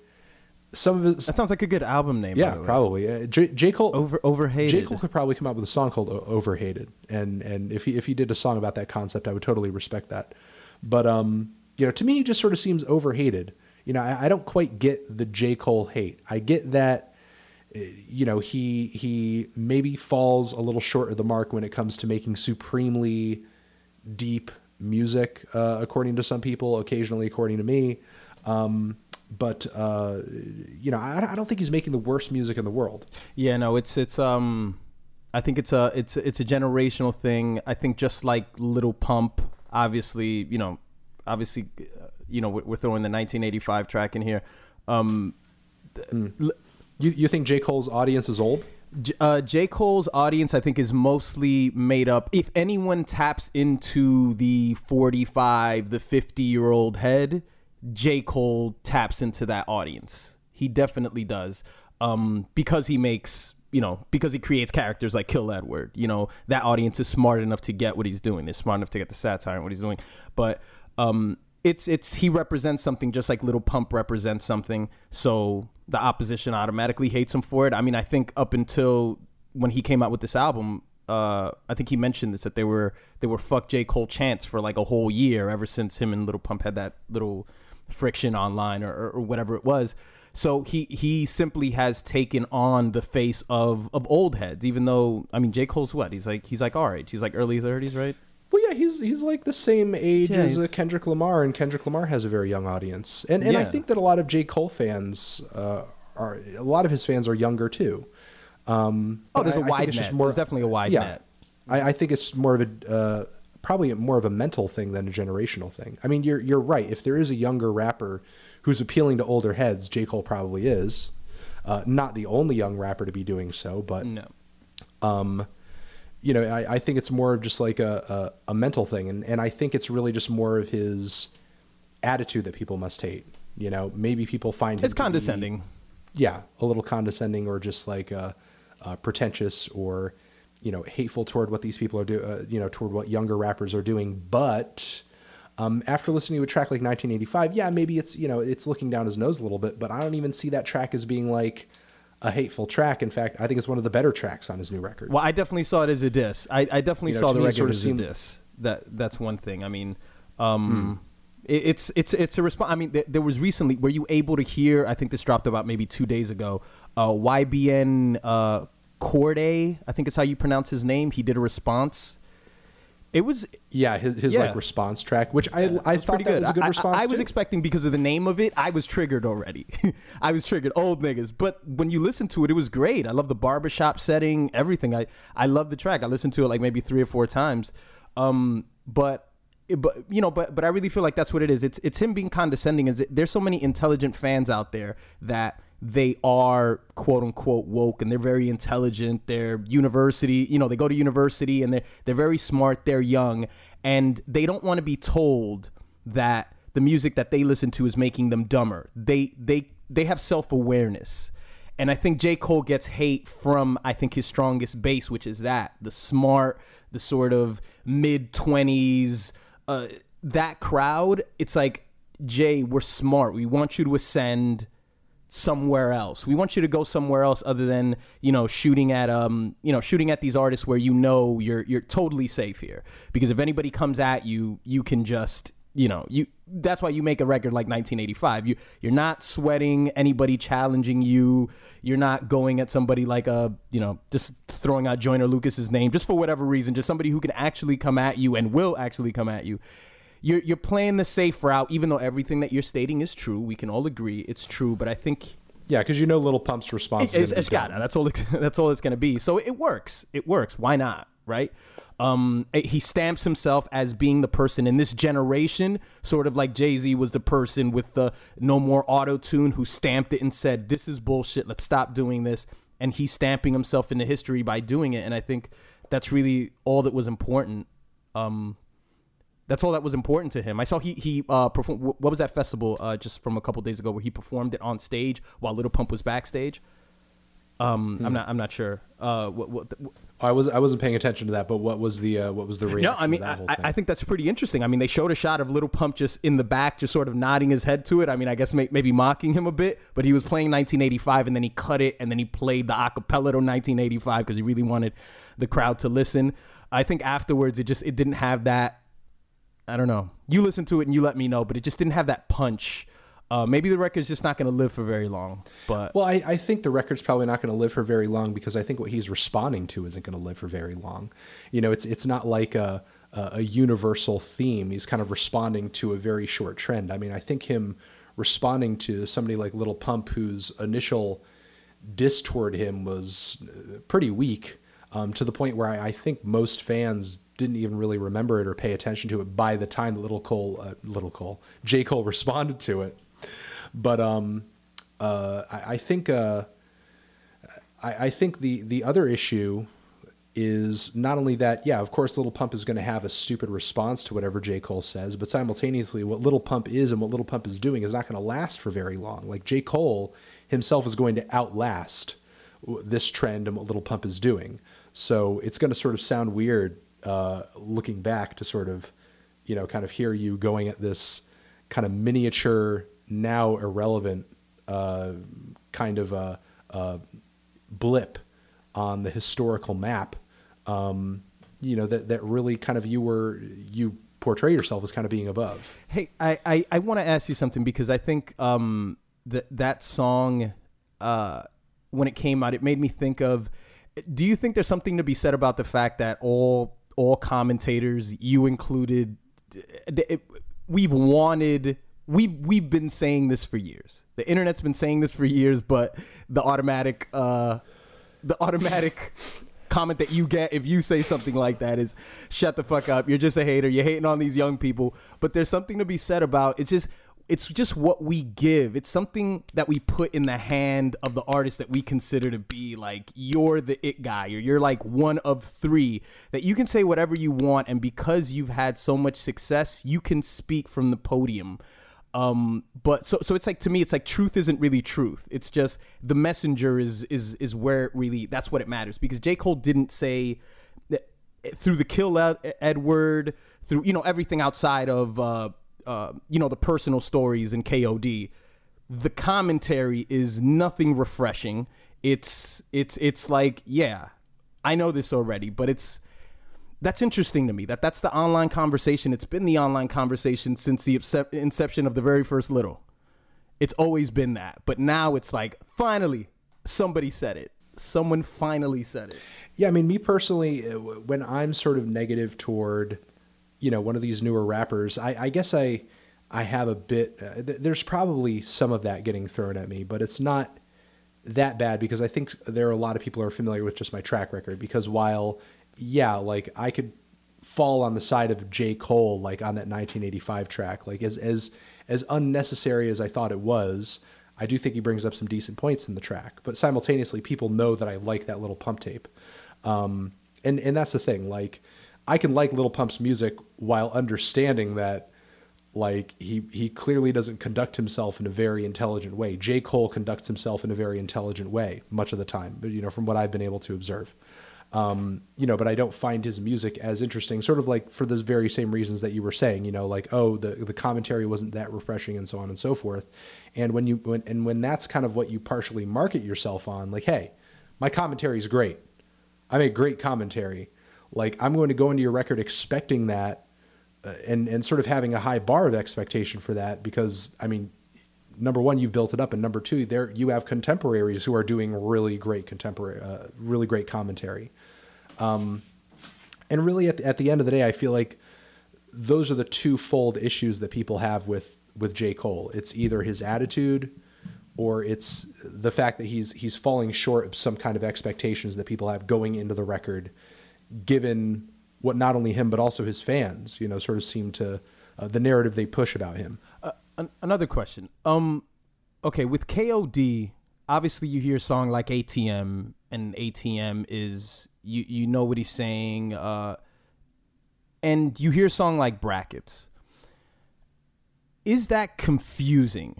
Some of his, that sounds like a good album name. Yeah, by the way. probably. Uh, J. J. Cole over overhated. J. Cole could probably come up with a song called Overhated, and and if he if he did a song about that concept, I would totally respect that. But, um, you know, to me, he just sort of seems overhated. You know, I, I don't quite get the J. Cole hate. I get that, you know, he he maybe falls a little short of the mark when it comes to making supremely deep music, uh, according to some people, occasionally according to me. Um, but, uh, you know, I, I don't think he's making the worst music in the world. Yeah, no, it's it's um, I think it's a it's it's a generational thing. I think just like Lil Pump. Obviously, you know, obviously, you know, we're throwing the nineteen eighty-five track in here. Um, mm. l- you you think J. Cole's audience is old? J- uh, J. Cole's audience, I think, is mostly made up. If anyone taps into the forty-five, the fifty-year-old head, J. Cole taps into that audience. He definitely does, um, because he makes... You know, because he creates characters like Kill Edward. You know, that audience is smart enough to get what he's doing. They're smart enough to get the satire and what he's doing. But um, it's it's he represents something just like Lil Pump represents something. So the opposition automatically hates him for it. I mean, I think up until when he came out with this album, uh, I think he mentioned this, that they were they were fuck J. Cole chants for like a whole year ever since him and Lil Pump had that little friction online or, or whatever it was. So he, he simply has taken on the face of, of old heads, even though, I mean, J. Cole's what? He's like he's like our age. He's like early thirties, right? Well, yeah, he's he's like the same age yeah, as Kendrick Lamar, and Kendrick Lamar has a very young audience. And and yeah. I think that a lot of J. Cole fans, uh, are a lot of his fans are younger, too. Um, oh, there's I, a wide net. More, there's definitely a wide yeah, net. I, I think it's more of a, uh, probably more of a mental thing than a generational thing. I mean, you're you're right. If there is a younger rapper who's appealing to older heads, J. Cole probably is. Uh, not the only young rapper to be doing so, but, no. um, you know, I, I think it's more of just like a, a, a mental thing. And, and I think it's really just more of his attitude that people must hate. You know, maybe people find him it's condescending. Be, yeah, a little condescending or just like uh, uh, pretentious or, you know, hateful toward what these people are doing, uh, you know, toward what younger rappers are doing. But... Um, after listening to a track like nineteen eighty-five, yeah, maybe it's, you know, it's looking down his nose a little bit, but I don't even see that track as being like a hateful track. In fact, I think it's one of the better tracks on his new record. Well, I definitely saw it as a diss. I, I definitely you know, saw the record sort of as a diss. That, that's one thing. I mean, um, mm. It's it's it's a response. I mean, th- there was recently. Were you able to hear? I think this dropped about maybe two days ago. Uh, Y B N uh, Corday, I think it's how you pronounce his name. He did a response. It was yeah, his, his yeah. like response track, which I yeah, I thought that good. was a good I, response. I, I was expecting because of the name of it. I was triggered already. I was triggered, old niggas. But when you listen to it, it was great. I love the barbershop setting, everything. I I love the track. I listened to it like maybe three or four times. Um, but. But you know, but but I really feel like that's what it is. It's it's him being condescending. Is there's so many intelligent fans out there that they are quote unquote woke and they're very intelligent. They're university, you know, they go to university and they're they're very smart. They're young and they don't want to be told that the music that they listen to is making them dumber. They they they have self-awareness, and I think J. Cole gets hate from I think his strongest base, which is that the smart, the sort of mid twenties. Uh, that crowd, it's like, Jay, we're smart. We want you to ascend somewhere else. We want you to go somewhere else other than, you know, shooting at um, you know, shooting at these artists where you know you're you're totally safe here. Because if anybody comes at you, you can just, you know, you. That's why you make a record like nineteen eighty-five. You you're not sweating anybody challenging you. You're not going at somebody like a you know just throwing out Joyner Lucas's name just for whatever reason. Just somebody who can actually come at you and will actually come at you. You're you're playing the safe route, even though everything that you're stating is true. We can all agree it's true. But I think yeah, because you know, Lil Pump's response is it's got that's all it, that's all it's gonna be. So it works. It works. Why not? Right. Um, he stamps himself as being the person in this generation, sort of like Jay-Z was the person with the no more auto-tune who stamped it and said, this is bullshit. Let's stop doing this. And he's stamping himself into history by doing it. And I think that's really all that was important. Um, that's all that was important to him. I saw he, he uh, performed. What was that festival uh, just from a couple days ago where he performed it on stage while Lil Pump was backstage? Um, hmm. I'm not. I'm not sure. Uh, what, what, what, I was. I wasn't paying attention to that. But what was the? Uh, what was the reaction? No, I mean, to that whole thing? I, I think that's pretty interesting. I mean, they showed a shot of Lil Pump just in the back, just sort of nodding his head to it. I mean, I guess may, maybe mocking him a bit. But he was playing nineteen eighty-five, and then he cut it, and then he played the acapella to nineteen eighty-five because he really wanted the crowd to listen. I think afterwards, it just it didn't have that. I don't know. You listen to it, and you let me know. But it just didn't have that punch. Uh, maybe the record's just not going to live for very long. But well, I, I think the record's probably not going to live for very long because I think what he's responding to isn't going to live for very long. You know, it's it's not like a, a a universal theme. He's kind of responding to a very short trend. I mean, I think him responding to somebody like Lil Pump, whose initial diss toward him was pretty weak, um, to the point where I, I think most fans didn't even really remember it or pay attention to it by the time the Lil Cole, uh, Lil Cole, J. Cole responded to it. But um, uh, I, I think uh, I, I think the, the other issue is not only that, yeah, of course, Lil Pump is going to have a stupid response to whatever J. Cole says, but simultaneously, what Lil Pump is and what Lil Pump is doing is not going to last for very long. Like J. Cole himself is going to outlast this trend and what Lil Pump is doing. So it's going to sort of sound weird uh, looking back to sort of, you know, kind of hear you going at this kind of miniature now irrelevant uh, kind of a, a blip on the historical map, um, you know, that, that really kind of you were, you portray yourself as kind of being above. Hey, I, I, I want to ask you something because I think um, that that song, uh, when it came out, it made me think of, do you think there's something to be said about the fact that all, all commentators, you included, it, we've wanted... We've, we've been saying this for years. The internet's been saying this for years, but the automatic uh, the automatic comment that you get if you say something like that is, shut the fuck up. You're just a hater. You're hating on these young people. But there's something to be said about, it's just it's just what we give. It's something that we put in the hand of the artist that we consider to be like, you're the it guy, or you're like one of three, that you can say whatever you want. And because you've had so much success, you can speak from the podium. Um, but so, so it's like, to me, it's like truth isn't really truth. It's just the messenger is, is, is where it really, that's what it matters, because J. Cole didn't say that through the Kill Edward, through, you know, everything outside of, uh, uh, you know, the personal stories and K O D, the commentary is nothing refreshing. It's, it's, it's like, yeah, I know this already, but it's, That's interesting to me, that that's the online conversation. It's been the online conversation since the inception of the very first Lil. It's always been that. But now it's like, finally, somebody said it. Someone finally said it. Yeah, I mean, me personally, when I'm sort of negative toward, you know, one of these newer rappers, I, I guess I I have a bit, uh, th- there's probably some of that getting thrown at me, but it's not that bad because I think there are a lot of people who are familiar with just my track record because while... Yeah, like I could fall on the side of J. Cole, like on that nineteen eighty-five track, like as as as unnecessary as I thought it was, I do think he brings up some decent points in the track. But simultaneously, people know that I like that Lil Pump tape. Um, and, and that's the thing, like I can like Lil Pump's music while understanding that like he, he clearly doesn't conduct himself in a very intelligent way. J. Cole conducts himself in a very intelligent way much of the time, you know, from what I've been able to observe. Um, you know, but I don't find his music as interesting, sort of like for those very same reasons that you were saying, you know, like, oh, the, the commentary wasn't that refreshing and so on and so forth. And when you, when, and when that's kind of what you partially market yourself on, like, hey, my commentary is great. I make great commentary. Like I'm going to go into your record expecting that uh, and, and sort of having a high bar of expectation for that because I mean, number one, you've built it up, and number two, there you have contemporaries who are doing really great contemporary, uh, really great commentary. Um, and really, at the, at the end of the day, I feel like those are the twofold issues that people have with with J. Cole. It's either his attitude, or it's the fact that he's he's falling short of some kind of expectations that people have going into the record, given what not only him but also his fans, you know, sort of seem to uh, the narrative they push about him. Uh- Another question. Um, okay, with K O D, obviously you hear a song like A T M, and A T M is, you you know what he's saying, uh, and you hear a song like Brackets. Is that confusing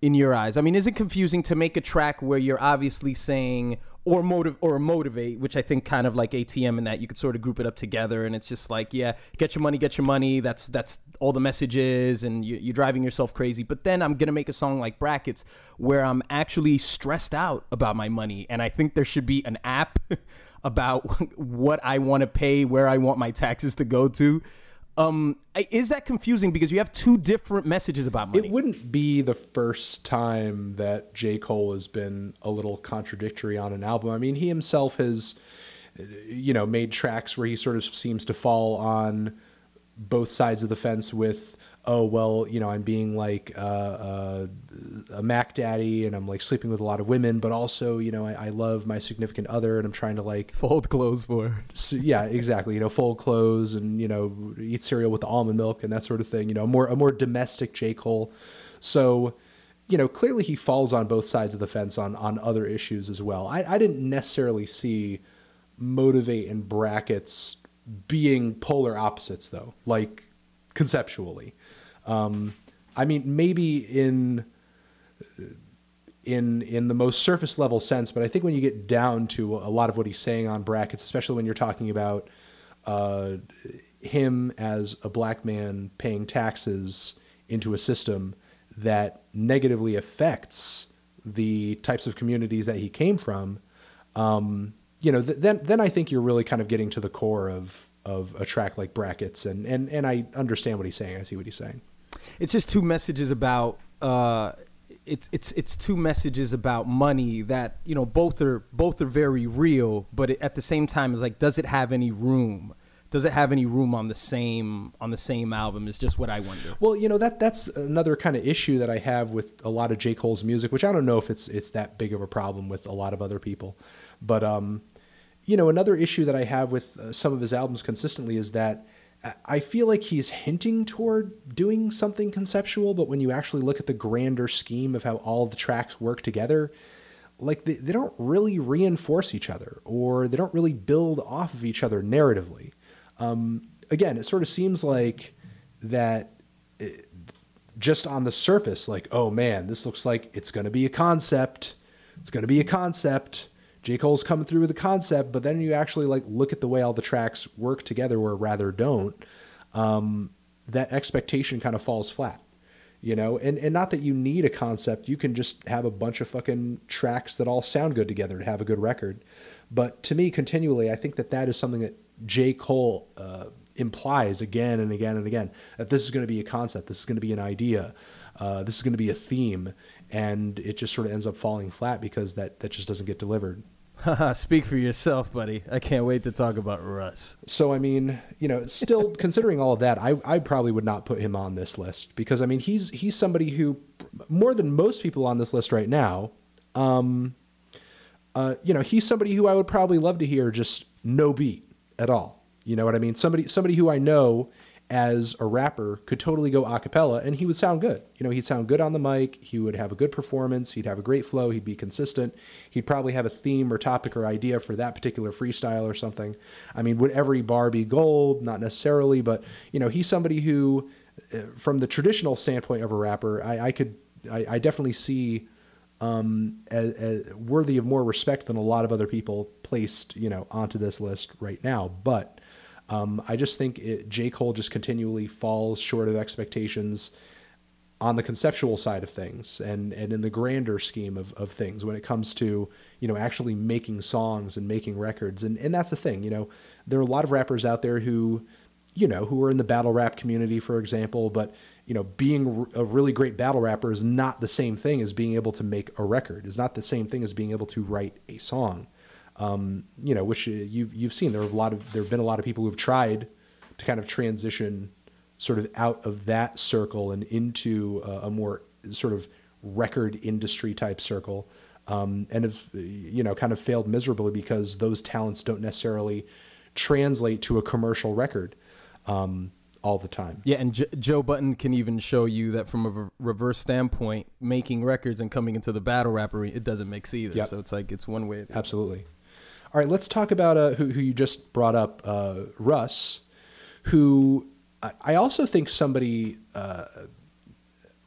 in your eyes? I mean, is it confusing to make a track where you're obviously saying, or motive or motivate, which I think kind of like A T M in that you could sort of group it up together and it's just like, yeah, get your money, get your money. That's that's all the message is and you, you're driving yourself crazy. But then I'm going to make a song like Brackets where I'm actually stressed out about my money. And I think there should be an app about what I want to pay, where I want my taxes to go to. Um, is that confusing because you have two different messages about money? It wouldn't be the first time that J. Cole has been a little contradictory on an album. I mean, he himself has, you know, made tracks where he sort of seems to fall on both sides of the fence with, oh, well, you know, I'm being like uh, uh, a Mac daddy and I'm like sleeping with a lot of women, but also, you know, I, I love my significant other and I'm trying to like fold clothes for her. So, yeah, exactly. You know, fold clothes and, you know, eat cereal with the almond milk and that sort of thing, you know, a more, a more domestic J. Cole. So, you know, clearly he falls on both sides of the fence on, on other issues as well. I, I didn't necessarily see Motivate and Brackets being polar opposites though, like conceptually. Um, I mean, maybe in, in, in the most surface level sense, but I think when you get down to a lot of what he's saying on Brackets, especially when you're talking about, uh, him as a black man paying taxes into a system that negatively affects the types of communities that he came from. Um, you know, th- then, then I think you're really kind of getting to the core of, of a track like Brackets. And, and, and I understand what he's saying. I see what he's saying. It's just two messages about uh, it's it's it's two messages about money that, you know, both are both are very real. But at the same time, it's like, does it have any room? Does it have any room on the same on the same album is just what I wonder. Well, you know, that that's another kind of issue that I have with a lot of J. Cole's music, which I don't know if it's it's that big of a problem with a lot of other people. But, um, you know, another issue that I have with uh, some of his albums consistently is that I feel like he's hinting toward doing something conceptual, but when you actually look at the grander scheme of how all the tracks work together, like they, they don't really reinforce each other or they don't really build off of each other narratively. Um, again, it sort of seems like that it, just on the surface, like, oh man, this looks like it's going to be a concept. It's going to be a concept. J. Cole's coming through with a concept, but then you actually like look at the way all the tracks work together or rather don't, um, that expectation kind of falls flat, you know, and, and not that you need a concept. You can just have a bunch of fucking tracks that all sound good together to have a good record. But to me, continually, I think that that is something that J. Cole uh, implies again and again and again that this is going to be a concept, this is going to be an idea, uh, this is going to be a theme, and it just sort of ends up falling flat because that, that just doesn't get delivered. Speak for yourself, buddy. I can't wait to talk about Russ. So, I mean, you know, still considering all of that, I, I probably would not put him on this list because, I mean, he's he's somebody who, more than most people on this list right now, um, uh, you know, he's somebody who I would probably love to hear just no beat at all. You know what I mean? Somebody somebody who I know as a rapper could totally go a cappella and he would sound good. You know, he'd sound good on the mic. He would have a good performance. He'd have a great flow. He'd be consistent. He'd probably have a theme or topic or idea for that particular freestyle or something. I mean, would every bar be gold? Not necessarily, but you know, he's somebody who, from the traditional standpoint of a rapper, I, I could, I, I definitely see um, as, as worthy of more respect than a lot of other people placed, you know, onto this list right now. But Um, I just think it, J. Cole just continually falls short of expectations on the conceptual side of things and, and in the grander scheme of, of things when it comes to, you know, actually making songs and making records. And, and that's the thing, you know, there are a lot of rappers out there who, you know, who are in the battle rap community, for example, but, you know, being a really great battle rapper is not the same thing as being able to make a record. It's not the same thing as being able to write a song. Um, you know, which you've, you've seen, there are a lot of, there've been a lot of people who've tried to kind of transition sort of out of that circle and into a, a more sort of record industry type circle. Um, and have, you know, kind of failed miserably because those talents don't necessarily translate to a commercial record, um, all the time. Yeah. And J- Joe Button can even show you that from a re- reverse standpoint, making records and coming into the battle rapper, it doesn't mix either. Yep. So it's like, it's one way. Absolutely. All right, let's talk about uh, who, who you just brought up, uh, Russ, who I, I also think somebody, uh,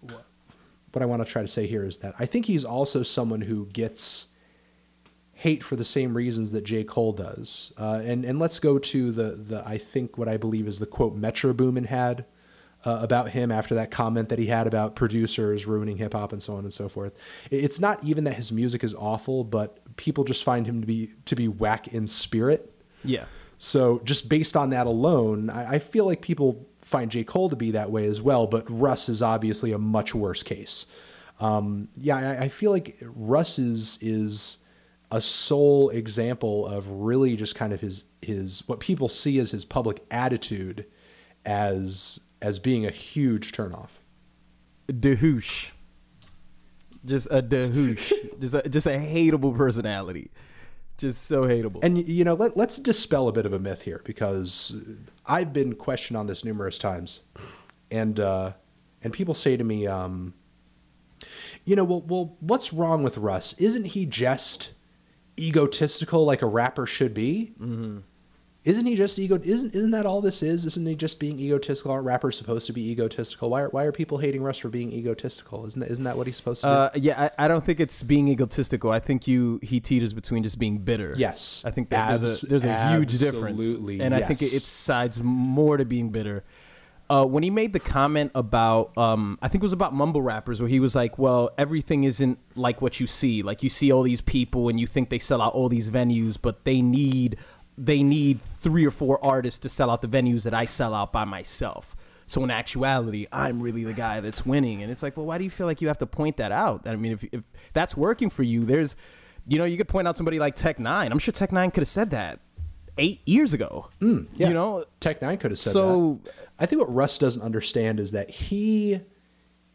what I want to try to say here is that I think he's also someone who gets hate for the same reasons that J. Cole does. Uh, and, and let's go to the, the I think what I believe is the quote Metro Boomin had uh, about him after that comment that he had about producers ruining hip hop and so on and so forth. It's not even that his music is awful, but people just find him to be to be whack in spirit. Yeah. So just based on that alone, I, I feel like people find J. Cole to be that way as well. But Russ is obviously a much worse case. Um, yeah, I, I feel like Russ is is a sole example of really just kind of his his what people see as his public attitude as as being a huge turnoff. Dehoosh. Just a dehoosh, just a, just a hateable personality, just so hateable. And you know, let, let's dispel a bit of a myth here because I've been questioned on this numerous times, and uh, and people say to me, um, you know, well, well, what's wrong with Russ? Isn't he just egotistical like a rapper should be? Mm-hmm. Isn't he just ego? Isn't isn't that all this is? Isn't he just being egotistical? Aren't rappers supposed to be egotistical? Why are why are people hating Russ for being egotistical? Isn't that, isn't that what he's supposed to uh, do? Yeah, I, I don't think it's being egotistical. I think you he teeters between just being bitter. Yes, I think that Abs- there's a there's a absolutely. huge difference. Absolutely, and I yes. think it, it sides more to being bitter. Uh, when he made the comment about, um, I think it was about mumble rappers, where he was like, well, everything isn't like what you see. Like you see all these people and you think they sell out all these venues, but they need. they need three or four artists to sell out the venues that I sell out by myself. So in actuality, I'm really the guy that's winning. And it's like, well, why do you feel like you have to point that out? I mean, if if that's working for you, there's, you know, you could point out somebody like Tech N nine. I'm sure Tech N nine could have said that eight years ago. Mm, yeah. You know, Tech N nine could have said so, that. So I think what Russ doesn't understand is that he,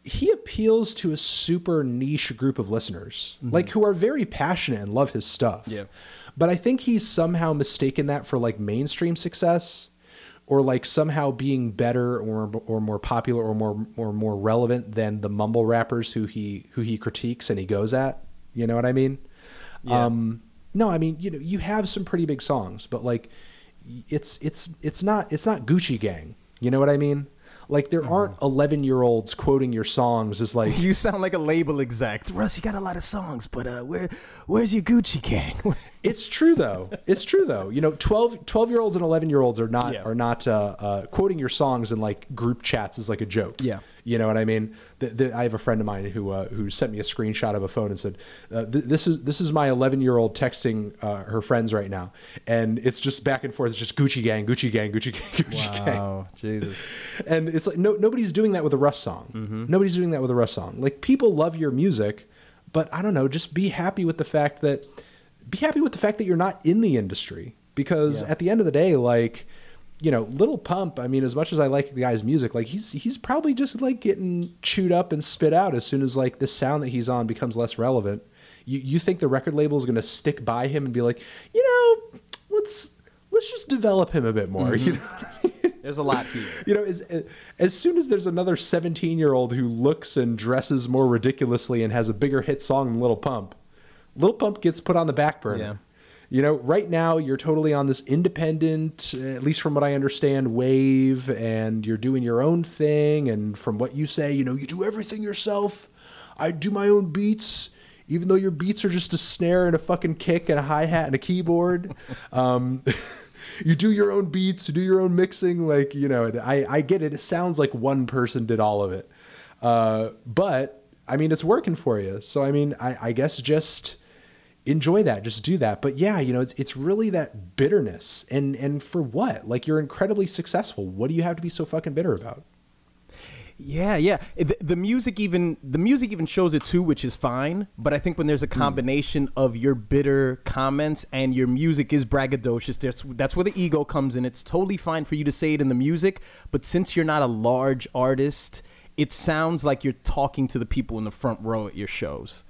he appeals to a super niche group of listeners, mm-hmm. like who are very passionate and love his stuff. Yeah. But I think he's somehow mistaken that for like mainstream success or like somehow being better or or more popular or more or more relevant than the mumble rappers who he who he critiques and he goes at. You know what I mean? Yeah. Um, no, I mean, you know, you have some pretty big songs, but like it's it's it's not it's not Gucci Gang. You know what I mean? Like there aren't eleven year olds quoting your songs as like, you sound like a label exec. Russ, you got a lot of songs, but uh, where, where's your Gucci Gang? It's true though. It's true though. You know, twelve, twelve year olds and eleven year olds are not yeah. are not uh, uh, quoting your songs in like group chats is like a joke. Yeah. You know what I mean? The, the, I have a friend of mine who uh, who sent me a screenshot of a phone and said, uh, th- "This is this is my eleven-year-old texting uh, her friends right now," and it's just back and forth. It's just Gucci Gang, Gucci Gang, Gucci Gang, Gucci wow, Gang. Wow, Jesus! And it's like no nobody's doing that with a Russ song. Mm-hmm. Nobody's doing that with a Russ song. Like people love your music, but I don't know. Just be happy with the fact that be happy with the fact that you're not in the industry because yeah. at the end of the day, like. You know, Lil Pump, I mean, as much as I like the guy's music, like he's he's probably just like getting chewed up and spit out as soon as like the sound that he's on becomes less relevant. You you think the record label is going to stick by him and be like, you know, let's let's just develop him a bit more. Mm-hmm. You know what I mean? There's a lot here. You know, as as soon as there's another seventeen-year-old who looks and dresses more ridiculously and has a bigger hit song than Lil Pump, Lil Pump gets put on the back burner. Yeah. You know, right now you're totally on this independent, at least from what I understand, wave, and you're doing your own thing. And from what you say, you know, you do everything yourself. I do my own beats, even though your beats are just a snare and a fucking kick and a hi-hat and a keyboard. Um, you do your own beats, you do your own mixing. Like, you know, I, I get it. It sounds like one person did all of it. Uh, but, I mean, it's working for you. So, I mean, I, I guess just... enjoy that, just do that. But yeah, you know, it's it's really that bitterness. And and for what? Like, you're incredibly successful. What do you have to be so fucking bitter about? Yeah, yeah. The, the music even the music even shows it too, which is fine. But I think when there's a combination mm. of your bitter comments and your music is braggadocious, that's that's where the ego comes in. It's totally fine for you to say it in the music, but since you're not a large artist, it sounds like you're talking to the people in the front row at your shows.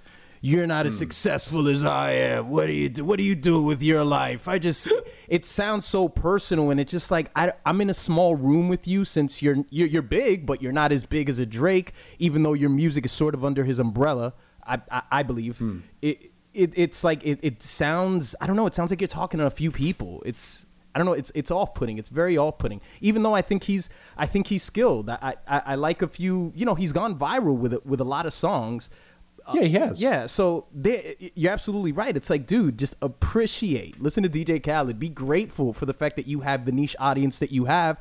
You're not as mm. successful as I am. What do you do? What do you do with your life? I just, it sounds so personal, and it's just like I, I'm in a small room with you since you're, you're you're big, but you're not as big as a Drake, even though your music is sort of under his umbrella. I I, I believe mm. it, it. It's like it, it sounds. I don't know. It sounds like you're talking to a few people. It's I don't know. It's it's off-putting. It's very off-putting. Even though I think he's I think he's skilled. I I, I like a few. You know, he's gone viral with with a lot of songs. Yeah, he has. Uh, yeah, so they, you're absolutely right. It's like, dude, just appreciate. Listen to D J Khaled. Be grateful for the fact that you have the niche audience that you have.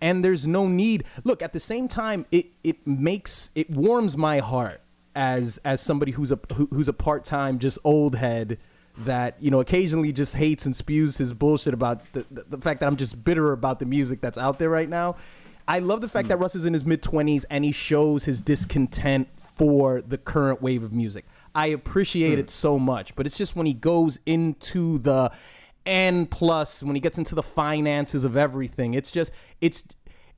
And there's no need. Look, at the same time, it, it makes, it warms my heart as as somebody who's a who, who's a part-time, just old head that, you know, occasionally just hates and spews his bullshit about the, the, the fact that I'm just bitter about the music that's out there right now. I love the fact mm. that Russ is in his mid-twenties and he shows his discontent for the current wave of music. I appreciate hmm. it so much, but it's just when he goes into the and plus, when he gets into the finances of everything, it's just, it's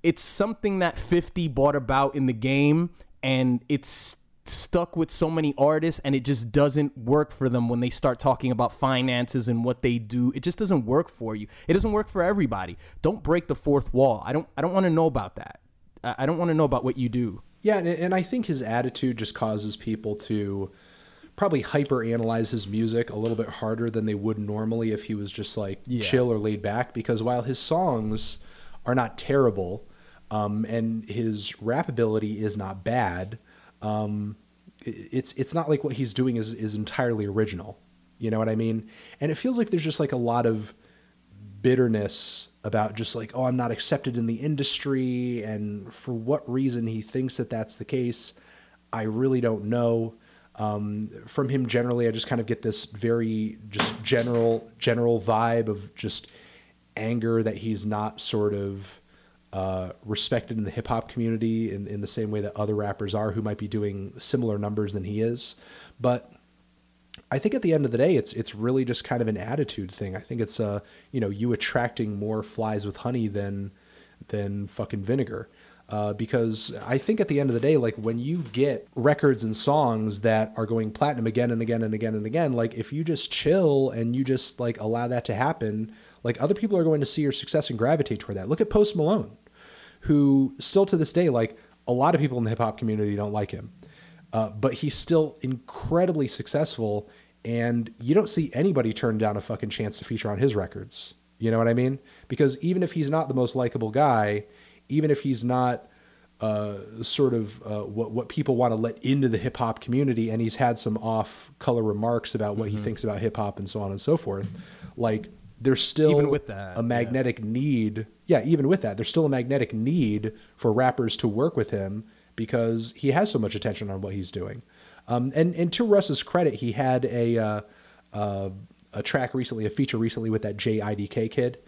it's something that fifty bought about in the game, and it's stuck with so many artists, and it just doesn't work for them when they start talking about finances and what they do. It just doesn't work for you. It doesn't work for everybody. Don't break the fourth wall. I don't, I don't want to know about that. I don't want to know about what you do. Yeah, and, and I think his attitude just causes people to probably hyper-analyze his music a little bit harder than they would normally if he was just, like, yeah. chill or laid back. Because while his songs are not terrible, um, and his rap ability is not bad, um, it's it's not like what he's doing is, is entirely original. You know what I mean? And it feels like there's just, like, a lot of bitterness about just like, oh, I'm not accepted in the industry, and for what reason he thinks that that's the case, I really don't know. Um, from him generally, I just kind of get this very just general general vibe of just anger that he's not sort of uh, respected in the hip hop community in, in the same way that other rappers are who might be doing similar numbers than he is. But I think at the end of the day, it's it's really just kind of an attitude thing. I think it's uh, you know, you attracting more flies with honey than than fucking vinegar, uh, because I think at the end of the day, like when you get records and songs that are going platinum again and again and again and again, like if you just chill and you just like allow that to happen, like other people are going to see your success and gravitate toward that. Look at Post Malone, who still to this day, like a lot of people in the hip hop community don't like him, uh, but he's still incredibly successful. And you don't see anybody turn down a fucking chance to feature on his records. You know what I mean? Because even if he's not the most likable guy, even if he's not uh, sort of uh, what what people want to let into the hip hop community, and he's had some off color remarks about what mm-hmm. he thinks about hip hop and so on and so forth. Like there's still even with that, a magnetic yeah. need. Yeah, even with that, there's still a magnetic need for rappers to work with him because he has so much attention on what he's doing. Um, and, and to Russ's credit, he had a, uh, uh, a track recently, a feature recently with that J I D K kid,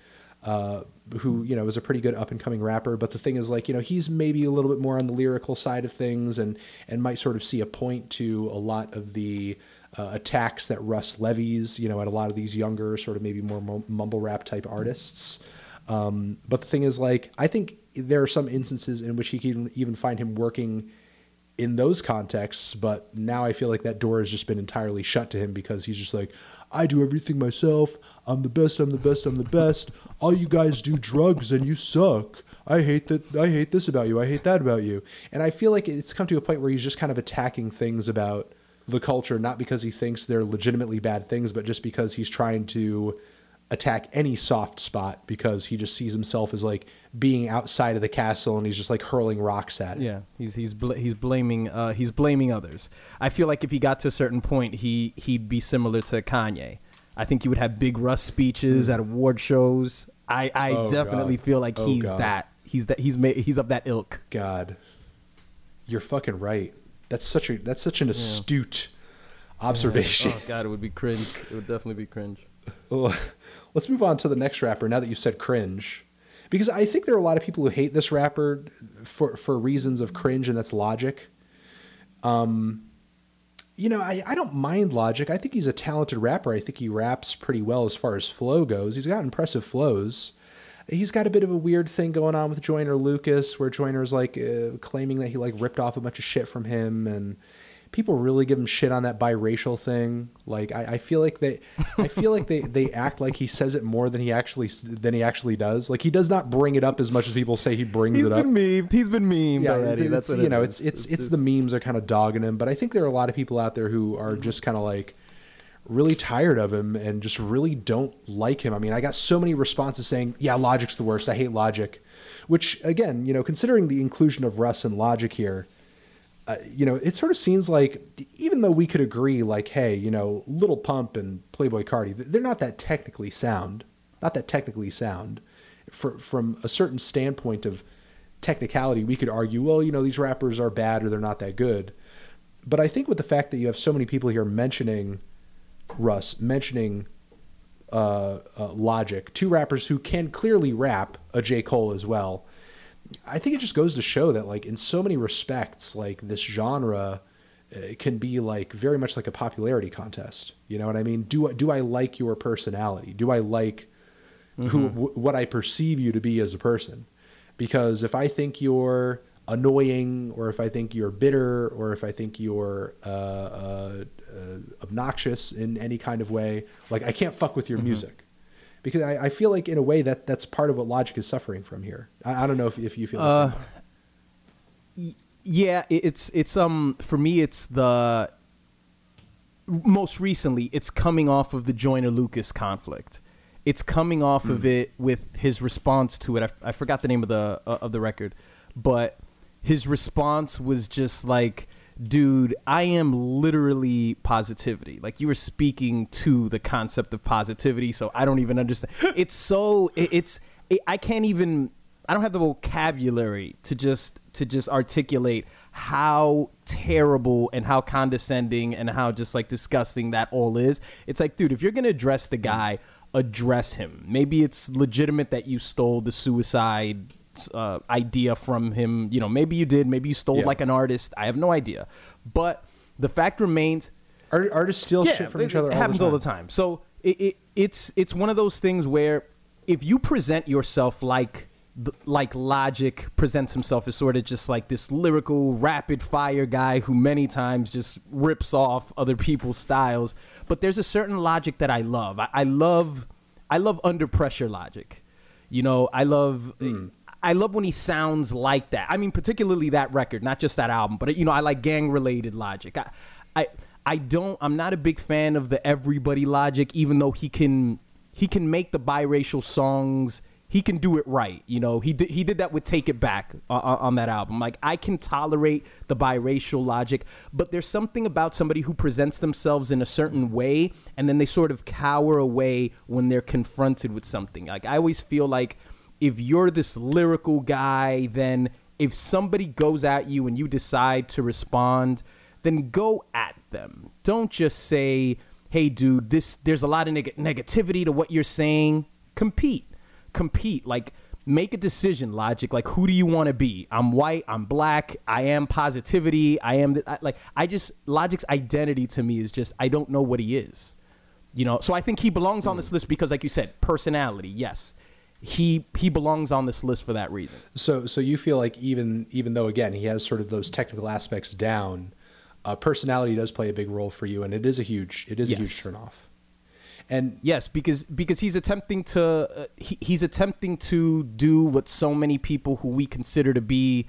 uh, who, you know, is a pretty good up and coming rapper. But the thing is, like, you know, he's maybe a little bit more on the lyrical side of things and, and might sort of see a point to a lot of the, uh, attacks that Russ levies, you know, at a lot of these younger sort of maybe more mumble rap type artists. Um, but the thing is, like, I think there are some instances in which he can even find him working in those contexts, but now I feel like that door has just been entirely shut to him because he's just like, I do everything myself. I'm the best. I'm the best. I'm the best. All you guys do drugs and you suck. I hate that. I hate this about you. I hate that about you. And I feel like it's come to a point where he's just kind of attacking things about the culture, not because he thinks they're legitimately bad things, but just because he's trying to attack any soft spot because he just sees himself as like being outside of the castle and he's just like hurling rocks at it. Yeah, he's he's bl- he's blaming uh, he's blaming others. I feel like if he got to a certain point, he he'd be similar to Kanye. I think he would have big Russ speeches at award shows. I, I oh, definitely God. feel like oh, he's God. that he's that he's ma- he's of that ilk. God, you're fucking right. That's such a that's such an yeah. astute observation. Yeah. Oh God, it would be cringe. It would definitely be cringe. Let's move on to the next rapper now that you've said cringe, because I think there are a lot of people who hate this rapper for, for reasons of cringe, and that's Logic. Um, you know, I, I don't mind Logic. I think he's a talented rapper. I think he raps pretty well as far as flow goes. He's got impressive flows. He's got a bit of a weird thing going on with Joyner Lucas, where Joyner's like uh, claiming that he like ripped off a bunch of shit from him, and people really give him shit on that biracial thing. Like, I, I feel like they, I feel like they, they act like he says it more than he actually than he actually does. Like, he does not bring it up as much as people say he brings He's it up. He's been memed. He's been memed yeah, already. That's you know, it's it's, it's it's it's the memes are kind of dogging him. But I think there are a lot of people out there who are just kind of like really tired of him and just really don't like him. I mean, I got so many responses saying, "Yeah, Logic's the worst. I hate Logic," which again, you know, considering the inclusion of Russ and Logic here. Uh, you know, it sort of seems like, even though we could agree, like, hey, you know, Lil Pump and Playboi Carti, they're not that technically sound, not that technically sound. For, from a certain standpoint of technicality, we could argue, well, you know, these rappers are bad or they're not that good. But I think with the fact that you have so many people here mentioning Russ, mentioning uh, uh, Logic, two rappers who can clearly rap, a J. Cole as well, I think it just goes to show that, like, in so many respects, like, this genre uh, can be like very much like a popularity contest. You know what I mean? Do do I like your personality? Do I like mm-hmm. who w- what I perceive you to be as a person? Because if I think you're annoying, or if I think you're bitter, or if I think you're uh, uh, uh, obnoxious in any kind of way, like, I can't fuck with your mm-hmm. music. Because I, I feel like, in a way, that that's part of what Logic is suffering from here. I, I don't know if, if you feel the uh, same way. Yeah, it's it's um for me, it's the most recently it's coming off of the Joyner Lucas conflict. It's coming off mm. of it with his response to it. I, I forgot the name of the uh, of the record, but his response was just like, dude, I am literally positivity. Like, you were speaking to the concept of positivity, so I don't even understand. It's so it, it's it, I can't even I don't have the vocabulary to just to just articulate how terrible and how condescending and how just like disgusting that all is. It's like, dude, if you're gonna address the guy, address him. Maybe it's legitimate that you stole the suicide Uh, idea from him. You know, maybe you did, maybe you stole yeah. like an artist. I have no idea, but the fact remains, Art- artists steal yeah, shit from it, each other. It happens all the time. So it, it it's it's one of those things where if you present yourself like like Logic presents himself as sort of just like this lyrical rapid fire guy who many times just rips off other people's styles, but there's a certain Logic that I love. I, I love I love under pressure Logic. You know, I love. Mm. I love when he sounds like that. I mean, particularly that record, not just that album, but, you know, I like gang-related Logic. I, I, I don't, I'm not a big fan of the everybody Logic, even though he can, he can make the biracial songs. he can do it right. You know, he did, he did that with Take It Back on, on that album. Like, I can tolerate the biracial Logic, but there's something about somebody who presents themselves in a certain way and then they sort of cower away when they're confronted with something. Like, I always feel like if you're this lyrical guy, then if somebody goes at you and you decide to respond, then go at them. Don't just say, hey, dude, this there's a lot of neg- negativity to what you're saying. Compete. compete like make a decision, Logic. Like, who do you want to be? I'm white, I'm black, I am positivity, I am th- I, like I just Logic's identity to me is just I don't know what he is, you know. So I think he belongs on this list because, like you said, personality, yes, he he belongs on this list for that reason. So so you feel like even even though, again, he has sort of those technical aspects down, uh personality does play a big role for you, and it is a huge it is yes. a huge turnoff. And yes, because because he's attempting to uh, he, he's attempting to do what so many people who we consider to be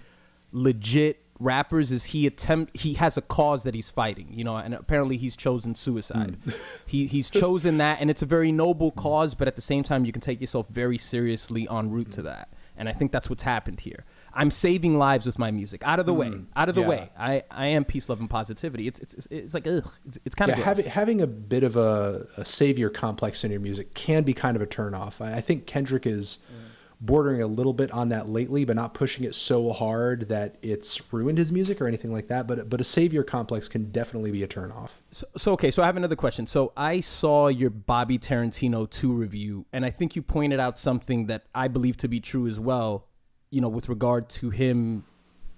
legit rappers is he attempt he has a cause that he's fighting, you know, and apparently he's chosen suicide. Mm. He he's chosen that, and it's a very noble cause, but at the same time you can take yourself very seriously en route mm. to that. And I think that's what's happened here. I'm saving lives with my music. Out of the mm, way. Out of the yeah. way. I, I am peace, love, and positivity. It's it's it's like, ugh. It's, it's kind yeah, of gross. Having, having a bit of a, a savior complex in your music can be kind of a turnoff. I, I think Kendrick is mm. bordering a little bit on that lately, but not pushing it so hard that it's ruined his music or anything like that. But but a savior complex can definitely be a turnoff. So, so okay, so I have another question. So I saw your Bobby Tarantino two review, and I think you pointed out something that I believe to be true as well, you know, with regard to him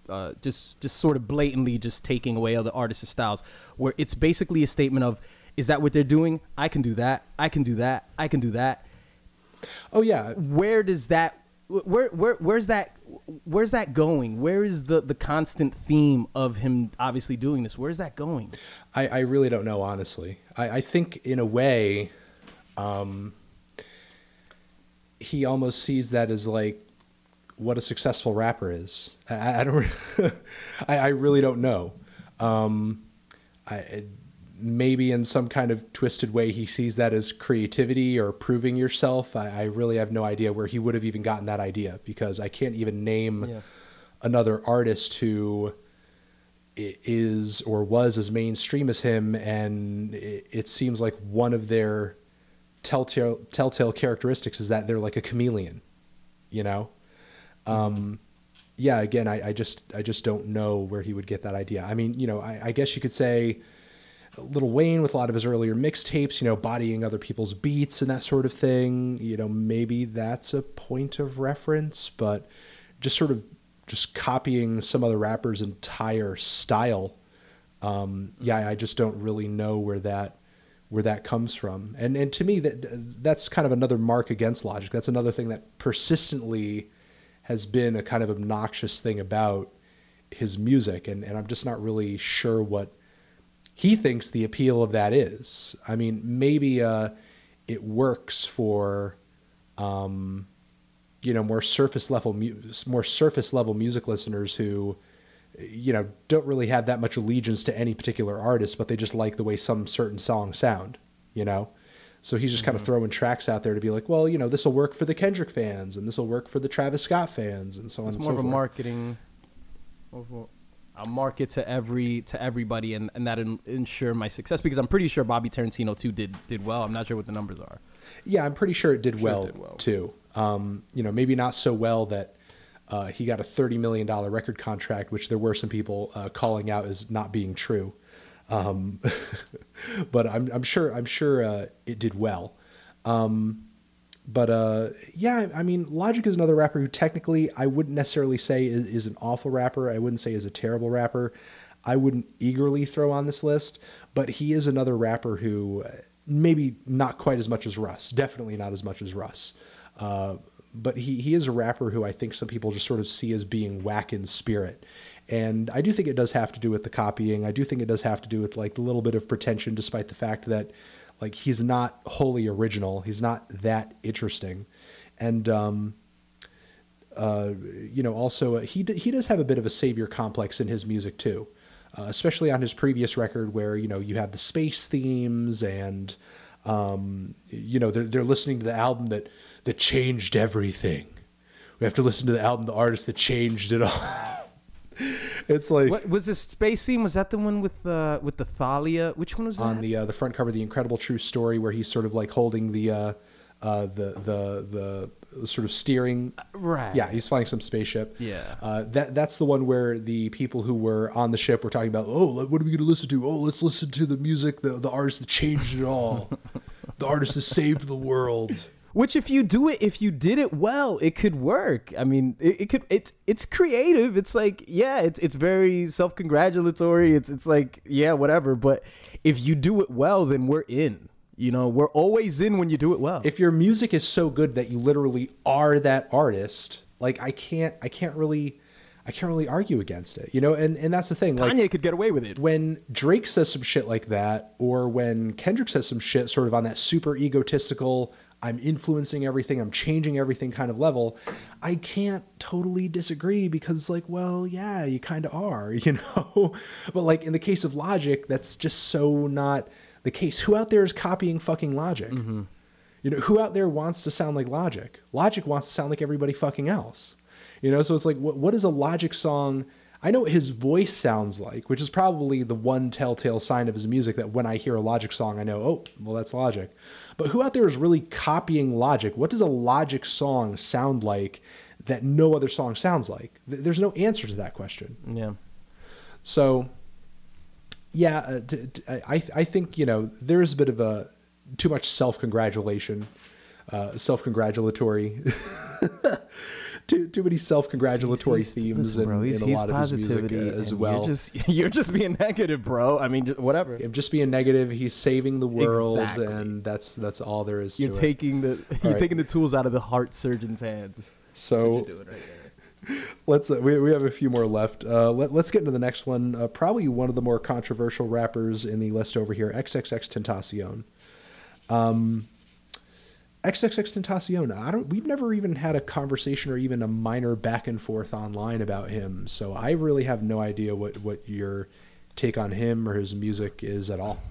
uh, just just sort of blatantly just taking away other artists' styles, where it's basically a statement of, is that what they're doing? I can do that. I can do that. I can do that. Oh, yeah. Where does that where where where's that where's that going? Where is the, the constant theme of him obviously doing this? Where's that going? I, I really don't know, honestly. I, I think in a way um, he almost sees that as like what a successful rapper is. I, I don't, really, I, I really don't know. Um, I, maybe in some kind of twisted way, he sees that as creativity or proving yourself. I, I really have no idea where he would have even gotten that idea, because I can't even name yeah. another artist who is or was as mainstream as him. And it, it seems like one of their telltale, telltale characteristics is that they're like a chameleon, you know? Um, yeah, again, I, I just, I just don't know where he would get that idea. I mean, you know, I, I guess you could say Lil Wayne with a lot of his earlier mixtapes, you know, bodying other people's beats and that sort of thing, you know, maybe that's a point of reference, but just sort of just copying some other rapper's entire style. Um, yeah, I just don't really know where that, where that comes from. And, and to me that that's kind of another mark against Logic. That's another thing that persistently has been a kind of obnoxious thing about his music. And, and I'm just not really sure what he thinks the appeal of that is. I mean, maybe uh, it works for, um, you know, more surface level, mu- more surface level music listeners who, you know, don't really have that much allegiance to any particular artist, but they just like the way some certain songs sound, you know? So he's just kind of throwing tracks out there to be like, well, you know, this will work for the Kendrick fans and this will work for the Travis Scott fans and so on and so forth. It's more of a marketing, I'll market to every to everybody and, and that ensure my success, because I'm pretty sure Bobby Tarantino too did did well. I'm not sure what the numbers are. Yeah, I'm pretty sure it did, sure well, it did well too. Um, you know, maybe not so well that uh, he got a thirty million dollars record contract, which there were some people uh, calling out as not being true. Um, but I'm, I'm sure, I'm sure, uh, it did well. Um, but, uh, yeah, I mean, Logic is another rapper who technically I wouldn't necessarily say is, is an awful rapper. I wouldn't say is a terrible rapper. I wouldn't eagerly throw on this list, but he is another rapper who maybe not quite as much as Russ, definitely not as much as Russ. Uh, but he, he is a rapper who I think some people just sort of see as being whack in spirit. And I do think it does have to do with the copying. I do think it does have to do with like the little bit of pretension, despite the fact that like he's not wholly original. He's not that interesting. And, um, uh, you know, also uh, he d- he does have a bit of a savior complex in his music too, uh, especially on his previous record where, you know, you have the space themes and, um, you know, they're, they're listening to the album that that changed everything. We have to listen to the album, the artist that changed it all. It's like, what was this space scene? Was that the one with the uh, with the Thalia? Which one was that? On the uh, the front cover of The Incredible True Story, where he's sort of like holding the uh, uh, the the the sort of steering. Right. Yeah, he's flying some spaceship. Yeah. Uh, that that's the one where the people who were on the ship were talking about, oh, what are we going to listen to? Oh, let's listen to the music, the the artist that changed it all, the artist that saved the world. Which, if you do it, if you did it well, it could work. I mean, it, it could. It's it's creative. It's like, yeah, it's it's very self-congratulatory. It's it's like, yeah, whatever. But if you do it well, then we're in. You know, we're always in when you do it well. If your music is so good that you literally are that artist, like I can't, I can't really, I can't really argue against it. You know, and and that's the thing. Kanye like, could get away with it. When Drake says some shit like that, or when Kendrick says some shit, sort of on that super egotistical, I'm influencing everything, I'm changing everything kind of level, I can't totally disagree because, like, well, yeah, you kind of are, you know? But, like, in the case of Logic, that's just so not the case. Who out there is copying fucking Logic? Mm-hmm. You know, who out there wants to sound like Logic? Logic wants to sound like everybody fucking else. You know, so it's like, what, what is a Logic song? I know what his voice sounds like, which is probably the one telltale sign of his music that when I hear a Logic song, I know, oh, well, that's Logic. But who out there is really copying Logic? What does a Logic song sound like that no other song sounds like? There's no answer to that question. Yeah. So, yeah, I I think, you know, there's a bit of a too much self-congratulation, uh, self-congratulatory, too too many self-congratulatory he's, he's, themes in, he's, in a lot of his music as well. You're just, you're just being negative, bro. I mean, just, whatever. I'm just being negative. He's saving the world, exactly. And that's that's all there is to you're it. You're taking the all you're right. taking the tools out of the heart surgeon's hands. So that's what you're doing right there. Let's uh, we we have a few more left. Uh, let, let's get into the next one. Uh, probably one of the more controversial rappers in the list over here, XXXTentacion. Um. XXXTentacion, I don't, we've never even had a conversation or even a minor back and forth online about him. So I really have no idea what, what your take on him or his music is at all.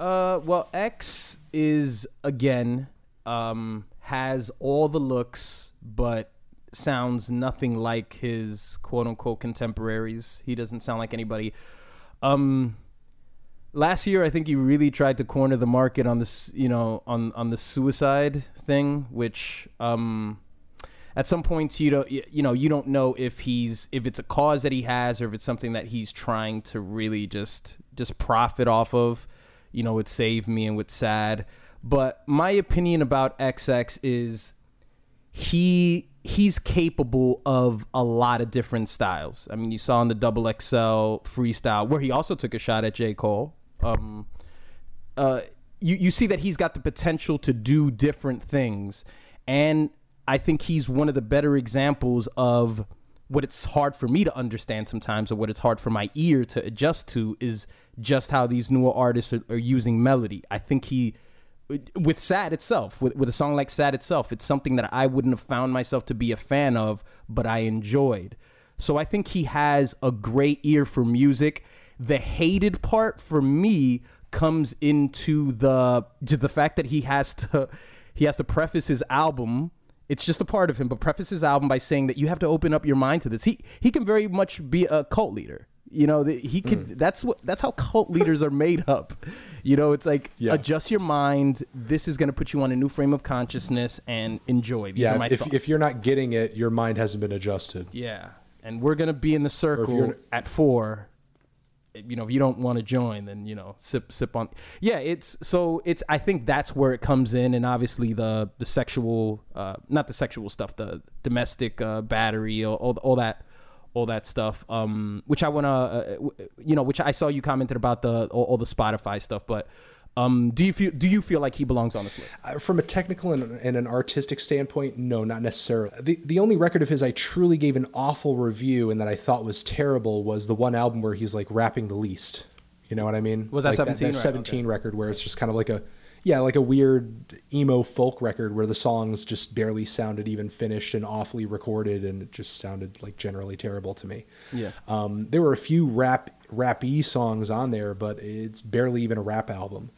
Uh, well, X is, again, um, has all the looks, but sounds nothing like his quote unquote contemporaries. He doesn't sound like anybody. Um, Last year, I think he really tried to corner the market on this, you know, on, on the suicide thing, which um, at some points, you don't, you know, you don't know if he's if it's a cause that he has or if it's something that he's trying to really just just profit off of, you know, with Save Me and with Sad. But my opinion about X X is he he's capable of a lot of different styles. I mean, you saw in the Double X L freestyle where he also took a shot at J. Cole. Um, uh, you, you see that he's got the potential to do different things. And I think he's one of the better examples of what it's hard for me to understand sometimes, or what it's hard for my ear to adjust to, is just how these newer artists are, are using melody. I think he, with Sad itself, with, with a song like Sad itself, it's something that I wouldn't have found myself to be a fan of, but I enjoyed. So I think he has a great ear for music. The hated part for me comes into the to the fact that he has to he has to preface his album. It's just a part of him, but preface his album by saying that you have to open up your mind to this. He he can very much be a cult leader. You know, he can. Mm. That's what. That's how cult leaders are made up. You know, it's like, yeah, adjust your mind. This is going to put you on a new frame of consciousness and enjoy. These yeah, are my if thoughts. If you're not getting it, your mind hasn't been adjusted. Yeah, and we're going to be in the circle at four. You know, if you don't want to join, then, you know, sip sip on. Yeah, it's so it's I think that's where it comes in. And obviously the the sexual uh, not the sexual stuff, the domestic uh, battery, all, all that all that stuff, um, which I want to, uh, you know, which I saw you commented about the all, all the Spotify stuff. But um, do you feel do you feel like he belongs on this list? Uh, from a technical and, and an artistic standpoint, no, not necessarily. The the only record of his I truly gave an awful review and that I thought was terrible was the one album where he's like rapping the least. You know what I mean? Was that like seventeen? That, that right? seventeen okay. Record where it's just kind of like a, yeah, like a weird emo folk record where the songs just barely sounded even finished and awfully recorded, and it just sounded like generally terrible to me. Yeah. Um, there were a few rap rappy songs on there, but it's barely even a rap album.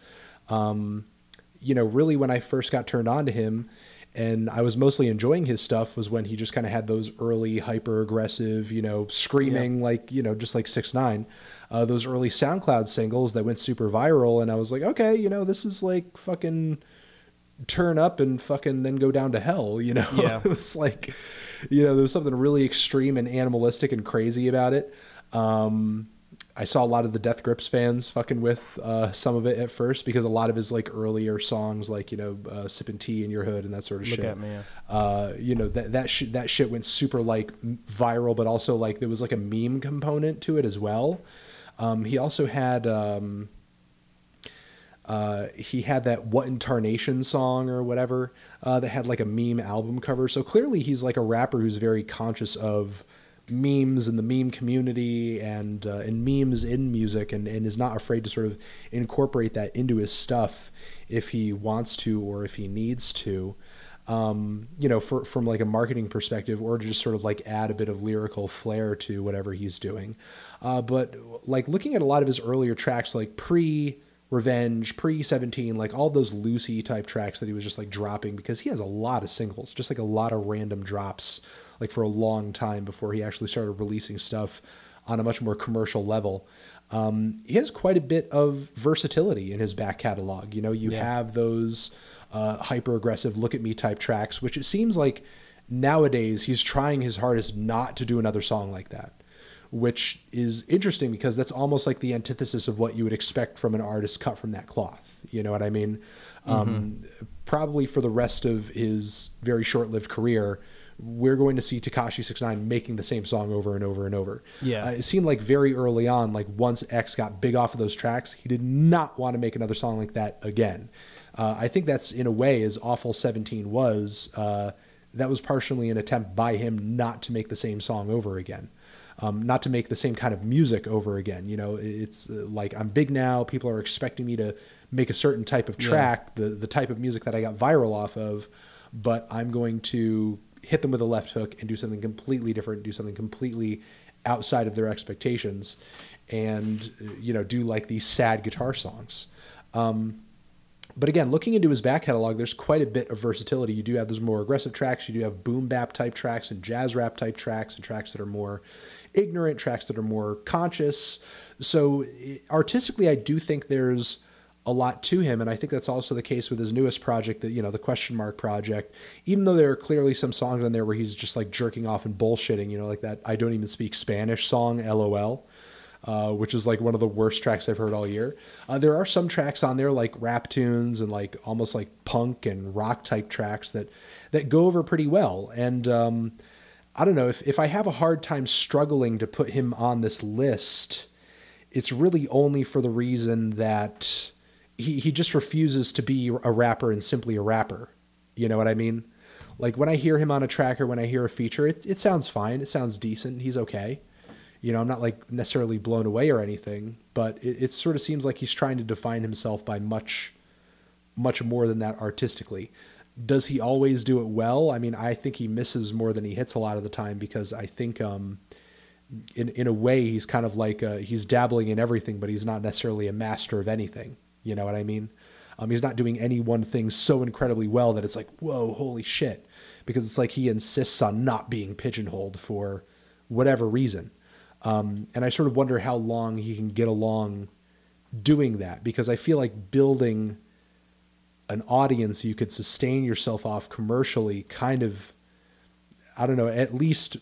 Um, you know, really when I first got turned on to him, and I was mostly enjoying his stuff was when he just kind of had those early hyper aggressive, you know, screaming, yeah. like, you know, just like 6ix9ine, uh, those early SoundCloud singles that went super viral. And I was like, okay, you know, this is like fucking turn up and fucking then go down to hell, you know, yeah. It was like, you know, there was something really extreme and animalistic and crazy about it. Um, I saw a lot of the Death Grips fans fucking with uh, some of it at first, because a lot of his like earlier songs, like, you know, uh, sipping tea in your hood and that sort of Look shit. Look at me. Uh, you know, that that shit that shit went super like viral, but also like there was like a meme component to it as well. Um, he also had um, uh, he had that What in Tarnation song or whatever uh, that had like a meme album cover. So clearly he's like a rapper who's very conscious of memes and the meme community and uh, and memes in music, and, and is not afraid to sort of incorporate that into his stuff if he wants to or if he needs to, um, you know, for, from like a marketing perspective, or to just sort of like add a bit of lyrical flair to whatever he's doing. Uh, but like looking at a lot of his earlier tracks, like pre Revenge, pre seventeen, like all those loosey type tracks that he was just like dropping, because he has a lot of singles, just like a lot of random drops, like for a long time before he actually started releasing stuff on a much more commercial level. Um, he has quite a bit of versatility in his back catalog. You know, you yeah. have those uh, hyper aggressive Look at Me type tracks, which it seems like nowadays he's trying his hardest not to do another song like that, which is interesting because that's almost like the antithesis of what you would expect from an artist cut from that cloth. You know what I mean? Mm-hmm. Um, probably for the rest of his very short-lived career, we're going to see Tekashi six nine making the same song over and over and over. Yeah. Uh, it seemed like very early on, like once X got big off of those tracks, he did not want to make another song like that again. Uh, I think that's in a way as awful seventeen was, uh, that was partially an attempt by him not to make the same song over again. Um, not to make the same kind of music over again. You know, it's like, I'm big now. People are expecting me to make a certain type of track, yeah. the, the type of music that I got viral off of, but I'm going to hit them with a left hook and do something completely different, do something completely outside of their expectations, and, you know, do like these sad guitar songs. Um, but again, looking into his back catalog, there's quite a bit of versatility. You do have those more aggressive tracks. You do have boom bap type tracks and jazz rap type tracks and tracks that are more ignorant, tracks that are more conscious. So artistically, I do think there's a lot to him. And I think that's also the case with his newest project, that, you know, the Question Mark project, even though there are clearly some songs on there where he's just like jerking off and bullshitting, you know, like that I Don't Even Speak Spanish song, L O L, uh, which is like one of the worst tracks I've heard all year. Uh, there are some tracks on there like rap tunes and like almost like punk and rock type tracks that, that go over pretty well. And, um, I don't know if, if I have a hard time struggling to put him on this list, it's really only for the reason that He he just refuses to be a rapper and simply a rapper. You know what I mean? Like when I hear him on a track or when I hear a feature, it, it sounds fine. It sounds decent. He's okay. You know, I'm not like necessarily blown away or anything, but it, it sort of seems like he's trying to define himself by much, much more than that artistically. Does he always do it well? I mean, I think he misses more than he hits a lot of the time, because I think, um, in, in a way he's kind of like, uh, he's dabbling in everything, but he's not necessarily a master of anything. You know what I mean? Um, he's not doing any one thing so incredibly well that it's like, whoa, holy shit. Because it's like he insists on not being pigeonholed for whatever reason. Um, and I sort of wonder how long he can get along doing that, because I feel like building an audience you could sustain yourself off commercially kind of, I don't know, at least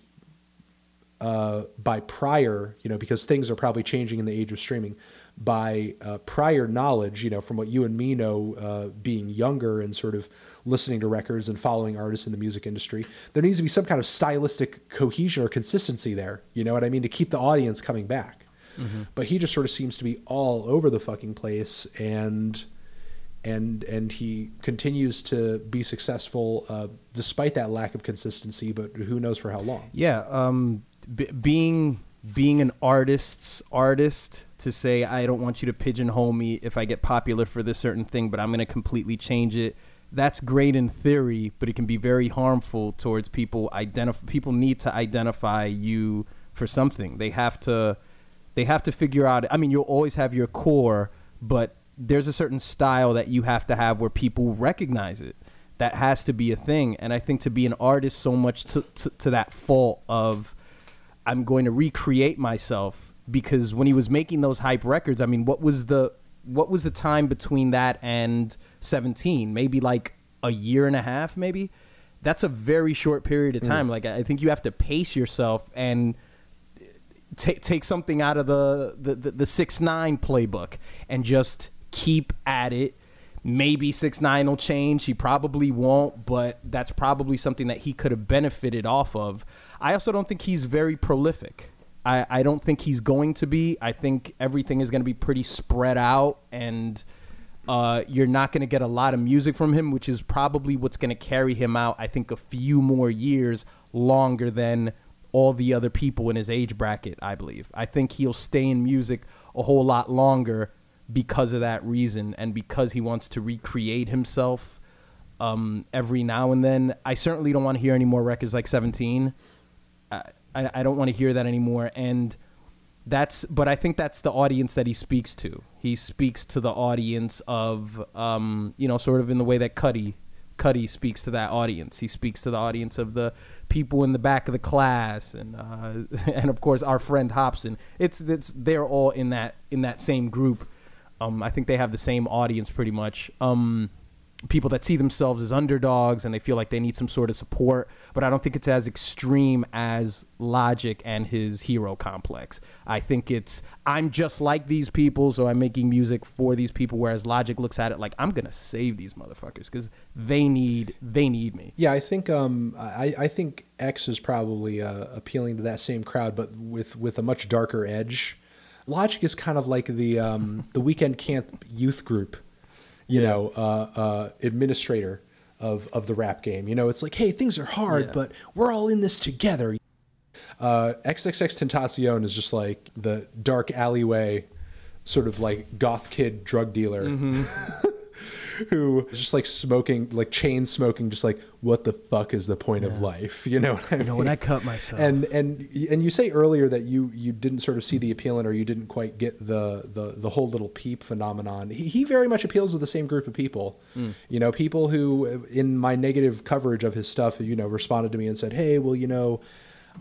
uh, by prior, you know, because things are probably changing in the age of streaming, by uh, prior knowledge, you know, from what you and me know, uh, being younger and sort of listening to records and following artists in the music industry, there needs to be some kind of stylistic cohesion or consistency there. You know what I mean? To keep the audience coming back. Mm-hmm. But he just sort of seems to be all over the fucking place, and, and, and he continues to be successful uh, despite that lack of consistency, but who knows for how long? Yeah. Um, b- being, being an artist's artist, to say, I don't want you to pigeonhole me if I get popular for this certain thing, but I'm going to completely change it. That's great in theory, but it can be very harmful towards people. Identif- people need to identify you for something. They have to, they have to figure out, I mean, you'll always have your core, but there's a certain style that you have to have where people recognize it. that has to be a thing. And I think to be an artist so much to, to, to that fault of I'm going to recreate myself, because when he was making those hype records, I mean, what was the what was the time between that and seventeen? Maybe like a year and a half, maybe? That's a very short period of time. Mm. Like, I think you have to pace yourself and take take something out of the, the, the, the six nine playbook and just keep at it. Maybe six nine will change. He probably won't, but that's probably something that he could have benefited off of. I also don't think he's very prolific. I, I don't think he's going to be. I think everything is going to be pretty spread out, and uh, you're not going to get a lot of music from him, which is probably what's going to carry him out, I think, a few more years longer than all the other people in his age bracket, I believe. I think he'll stay in music a whole lot longer because of that reason, and because he wants to recreate himself um, every now and then. I certainly don't want to hear any more records like seventeen. I, I, I don't want to hear that anymore. And that's, but I think that's the audience that he speaks to. He speaks to the audience of, um, you know, sort of in the way that Cudi, Cudi speaks to that audience. He speaks to the audience of the people in the back of the class, and uh, and of course our friend Hobson. It's it's they're all in that in that same group. Um, I think they have the same audience pretty much. Um, people that see themselves as underdogs and they feel like they need some sort of support. But I don't think it's as extreme as Logic and his hero complex. I think it's, I'm just like these people, so I'm making music for these people. Whereas Logic looks at it like, I'm going to save these motherfuckers because they need they need me. Yeah, I think um, I, I think X is probably uh, appealing to that same crowd, but with, with a much darker edge. Logic is kind of like the um, the weekend camp youth group, you yeah. know, uh, uh, administrator of, of the rap game. You know, it's like, hey, things are hard, yeah. but we're all in this together. Uh, XXXTentacion is just like the dark alleyway, sort of like goth kid drug dealer mm-hmm. who is just like smoking, like chain smoking, just like, what the fuck is the point yeah. of life? You know what I you mean? Know, when I cut myself. And and and you say earlier that you, you didn't sort of see the appeal in, or you didn't quite get the, the, the whole little peep phenomenon. He, he very much appeals to the same group of people. Mm. You know, people who, in my negative coverage of his stuff, you know, responded to me and said, hey, well, you know,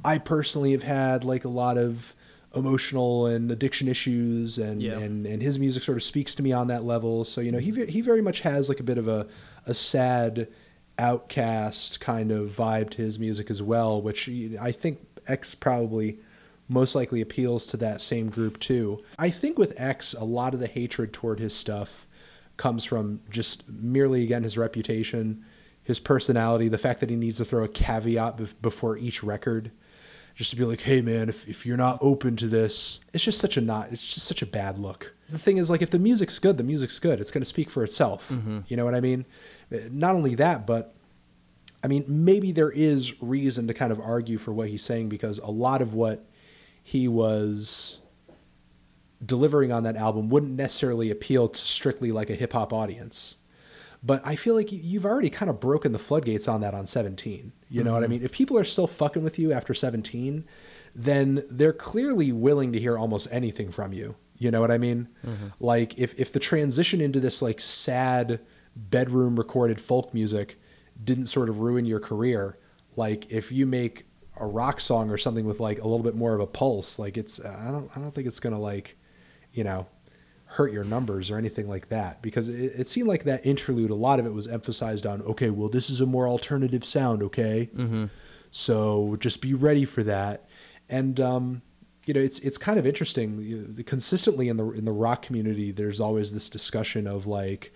I personally have had like a lot of emotional and addiction issues, and, yeah. and, and his music sort of speaks to me on that level. So, you know, he, he very much has like a bit of a, a sad... outcast kind of vibe to his music as well, which I think X probably most likely appeals to that same group too. I think with X, a lot of the hatred toward his stuff comes from just merely, again, his reputation, his personality, the fact that he needs to throw a caveat be- before each record, just to be like, hey man, if, if you're not open to this, it's just such a not, it's just such a bad look. The thing is, like, if the music's good, the music's good. It's going to speak for itself. Mm-hmm. You know what I mean? Not only that, but I mean, maybe there is reason to kind of argue for what he's saying, because a lot of what he was delivering on that album wouldn't necessarily appeal to strictly like a hip hop audience. But I feel like you've already kind of broken the floodgates on that on seventeen. You know mm-hmm. what I mean? If people are still fucking with you after seventeen, then they're clearly willing to hear almost anything from you. You know what I mean? Mm-hmm. Like if, if the transition into this like sad bedroom recorded folk music didn't sort of ruin your career, like if you make a rock song or something with like a little bit more of a pulse, like it's, I don't, I don't think it's going to like, you know, hurt your numbers or anything like that, because it, it seemed like that interlude, a lot of it was emphasized on, okay, well, this is a more alternative sound. Okay. Mm-hmm. So just be ready for that. And, um, you know, it's it's kind of interesting. Consistently in the in the rock community, there's always this discussion of like,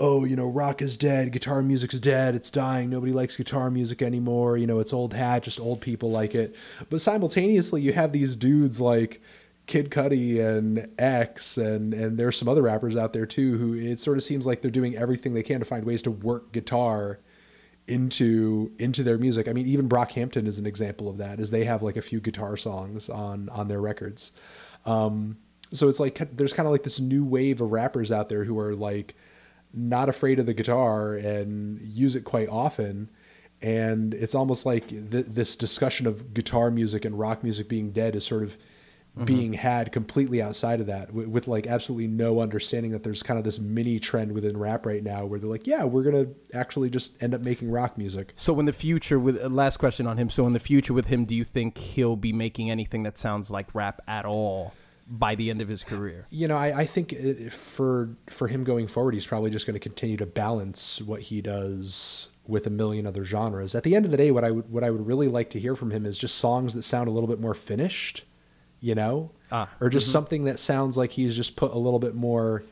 oh, you know, rock is dead, guitar music's dead, it's dying, nobody likes guitar music anymore, you know, it's old hat, just old people like it. But simultaneously, you have these dudes like Kid Cudi and X, and, and there's some other rappers out there too, who it sort of seems like they're doing everything they can to find ways to work guitar into into their music. I mean, even Brockhampton is an example of that, is they have like a few guitar songs on on their records. Um, so it's like there's kind of like this new wave of rappers out there who are like not afraid of the guitar and use it quite often. And it's almost like th- this discussion of guitar music and rock music being dead is sort of mm-hmm. being had completely outside of that with, with like absolutely no understanding that there's kind of this mini trend within rap right now where they're like, yeah, we're going to actually just end up making rock music. So in the future with uh, last question on him. So in the future with him, do you think he'll be making anything that sounds like rap at all by the end of his career? You know, I, I think it, for, for him going forward, he's probably just going to continue to balance what he does with a million other genres. At the end of the day, what I would, what I would really like to hear from him is just songs that sound a little bit more finished, you know, ah, or just mm-hmm. something that sounds like he's just put a little bit more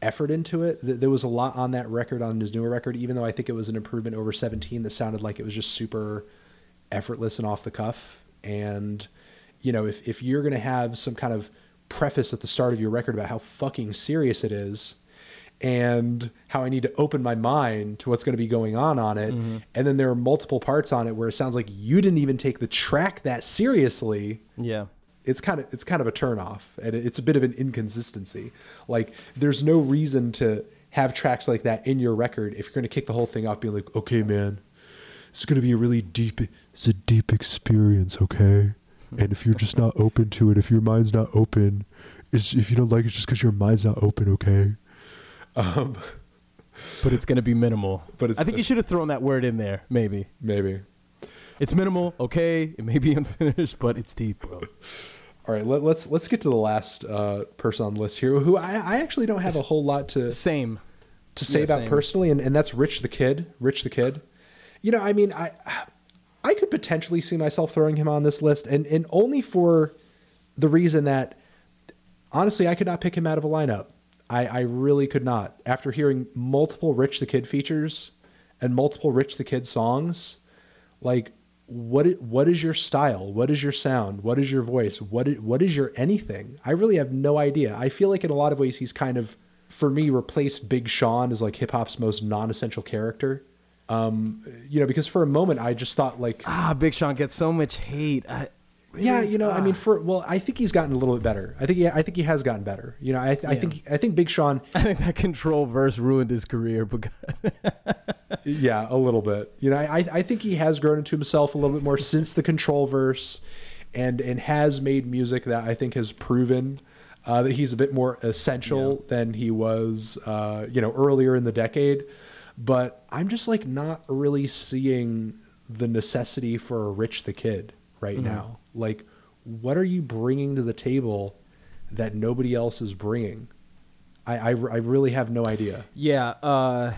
effort into it. There was a lot on that record, on his newer record, even though I think it was an improvement over seventeen, that sounded like it was just super effortless and off the cuff. And, you know, if, if you're going to have some kind of preface at the start of your record about how fucking serious it is and how I need to open my mind to what's going to be going on on it. Mm-hmm. And then there are multiple parts on it where it sounds like you didn't even take the track that seriously. Yeah. It's kind of, it's kind of a turnoff, and it's a bit of an inconsistency. Like there's no reason to have tracks like that in your record if you're going to kick the whole thing off being like, okay, man, it's going to be a really deep, it's a deep experience. Okay. And if you're just not open to it, if your mind's not open, it's, if you don't like it, it's just because your mind's not open. Okay. Um, but it's going to be minimal. But it's, I think you should have thrown that word in there. Maybe. Maybe. It's minimal. Okay. It may be unfinished, but it's deep, bro. All right. Let, let's let's get to the last uh, person on the list here, who I, I actually don't have a whole lot to same to say yeah, about same. personally, and, and that's Rich the Kid. Rich the Kid. You know, I mean, I I could potentially see myself throwing him on this list, and and only for the reason that honestly, I could not pick him out of a lineup. I, I really could not. After hearing multiple Rich the Kid features and multiple Rich the Kid songs, like what it, what is your style? What is your sound? What is your voice? What is, what is your anything? I really have no idea. I feel like in a lot of ways he's kind of, for me, replaced Big Sean as like hip hop's most non-essential character. Um, you know, because for a moment I just thought like, ah, Big Sean gets so much hate. I- Yeah, you know, ah. I mean, for well, I think he's gotten a little bit better. I think, yeah, I think he has gotten better. You know, I, th- yeah. I think, I think Big Sean. I think that Control verse ruined his career, but yeah, a little bit. You know, I, I think he has grown into himself a little bit more since the Control verse, and and has made music that I think has proven uh, that he's a bit more essential yeah. than he was, uh, you know, earlier in the decade. But I'm just like not really seeing the necessity for a Rich the Kid right mm-hmm. now. Like, what are you bringing to the table that nobody else is bringing? I, I, I really have no idea. Yeah, uh,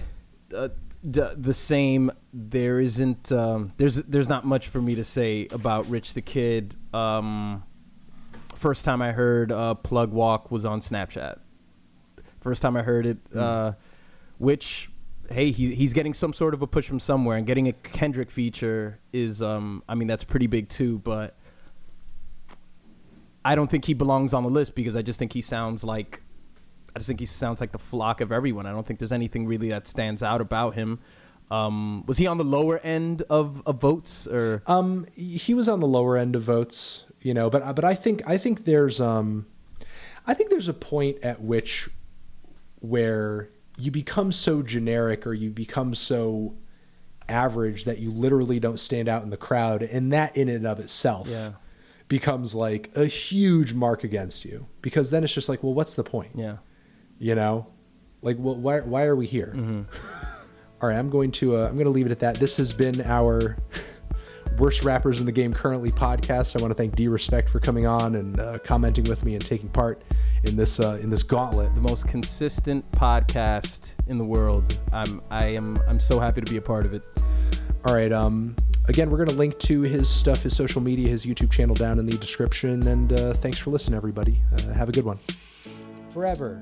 uh, the, the same. There isn't. Um, there's there's not much for me to say about Rich the Kid. Um, first time I heard uh, Plug Walk was on Snapchat. First time I heard it, uh, mm. which. Hey, he, he's getting some sort of a push from somewhere, and getting a Kendrick feature is, um, I mean, that's pretty big too, but I don't think he belongs on the list because I just think he sounds like, I just think he sounds like the flock of everyone. I don't think there's anything really that stands out about him. Um, was he on the lower end of, of votes or? Um, he was on the lower end of votes, you know, but, but I think, I think there's, um, I think there's a point at which where you become so generic or you become so average that you literally don't stand out in the crowd. And that in and of itself yeah. becomes like a huge mark against you, because then it's just like, well, what's the point? Yeah. You know, like, well, why, why are we here? Mm-hmm. All right. I'm going to, uh, I'm going to leave it at that. This has been our Worst Rappers in the Game Currently podcast. I want to thank D-Respect for coming on and uh, commenting with me and taking part in this uh, in this gauntlet. The most consistent podcast in the world. I'm I am I'm so happy to be a part of it. All right. Um. Again, we're going to link to his stuff, his social media, his YouTube channel down in the description. And uh, thanks for listening, everybody. Uh, have a good one. Forever.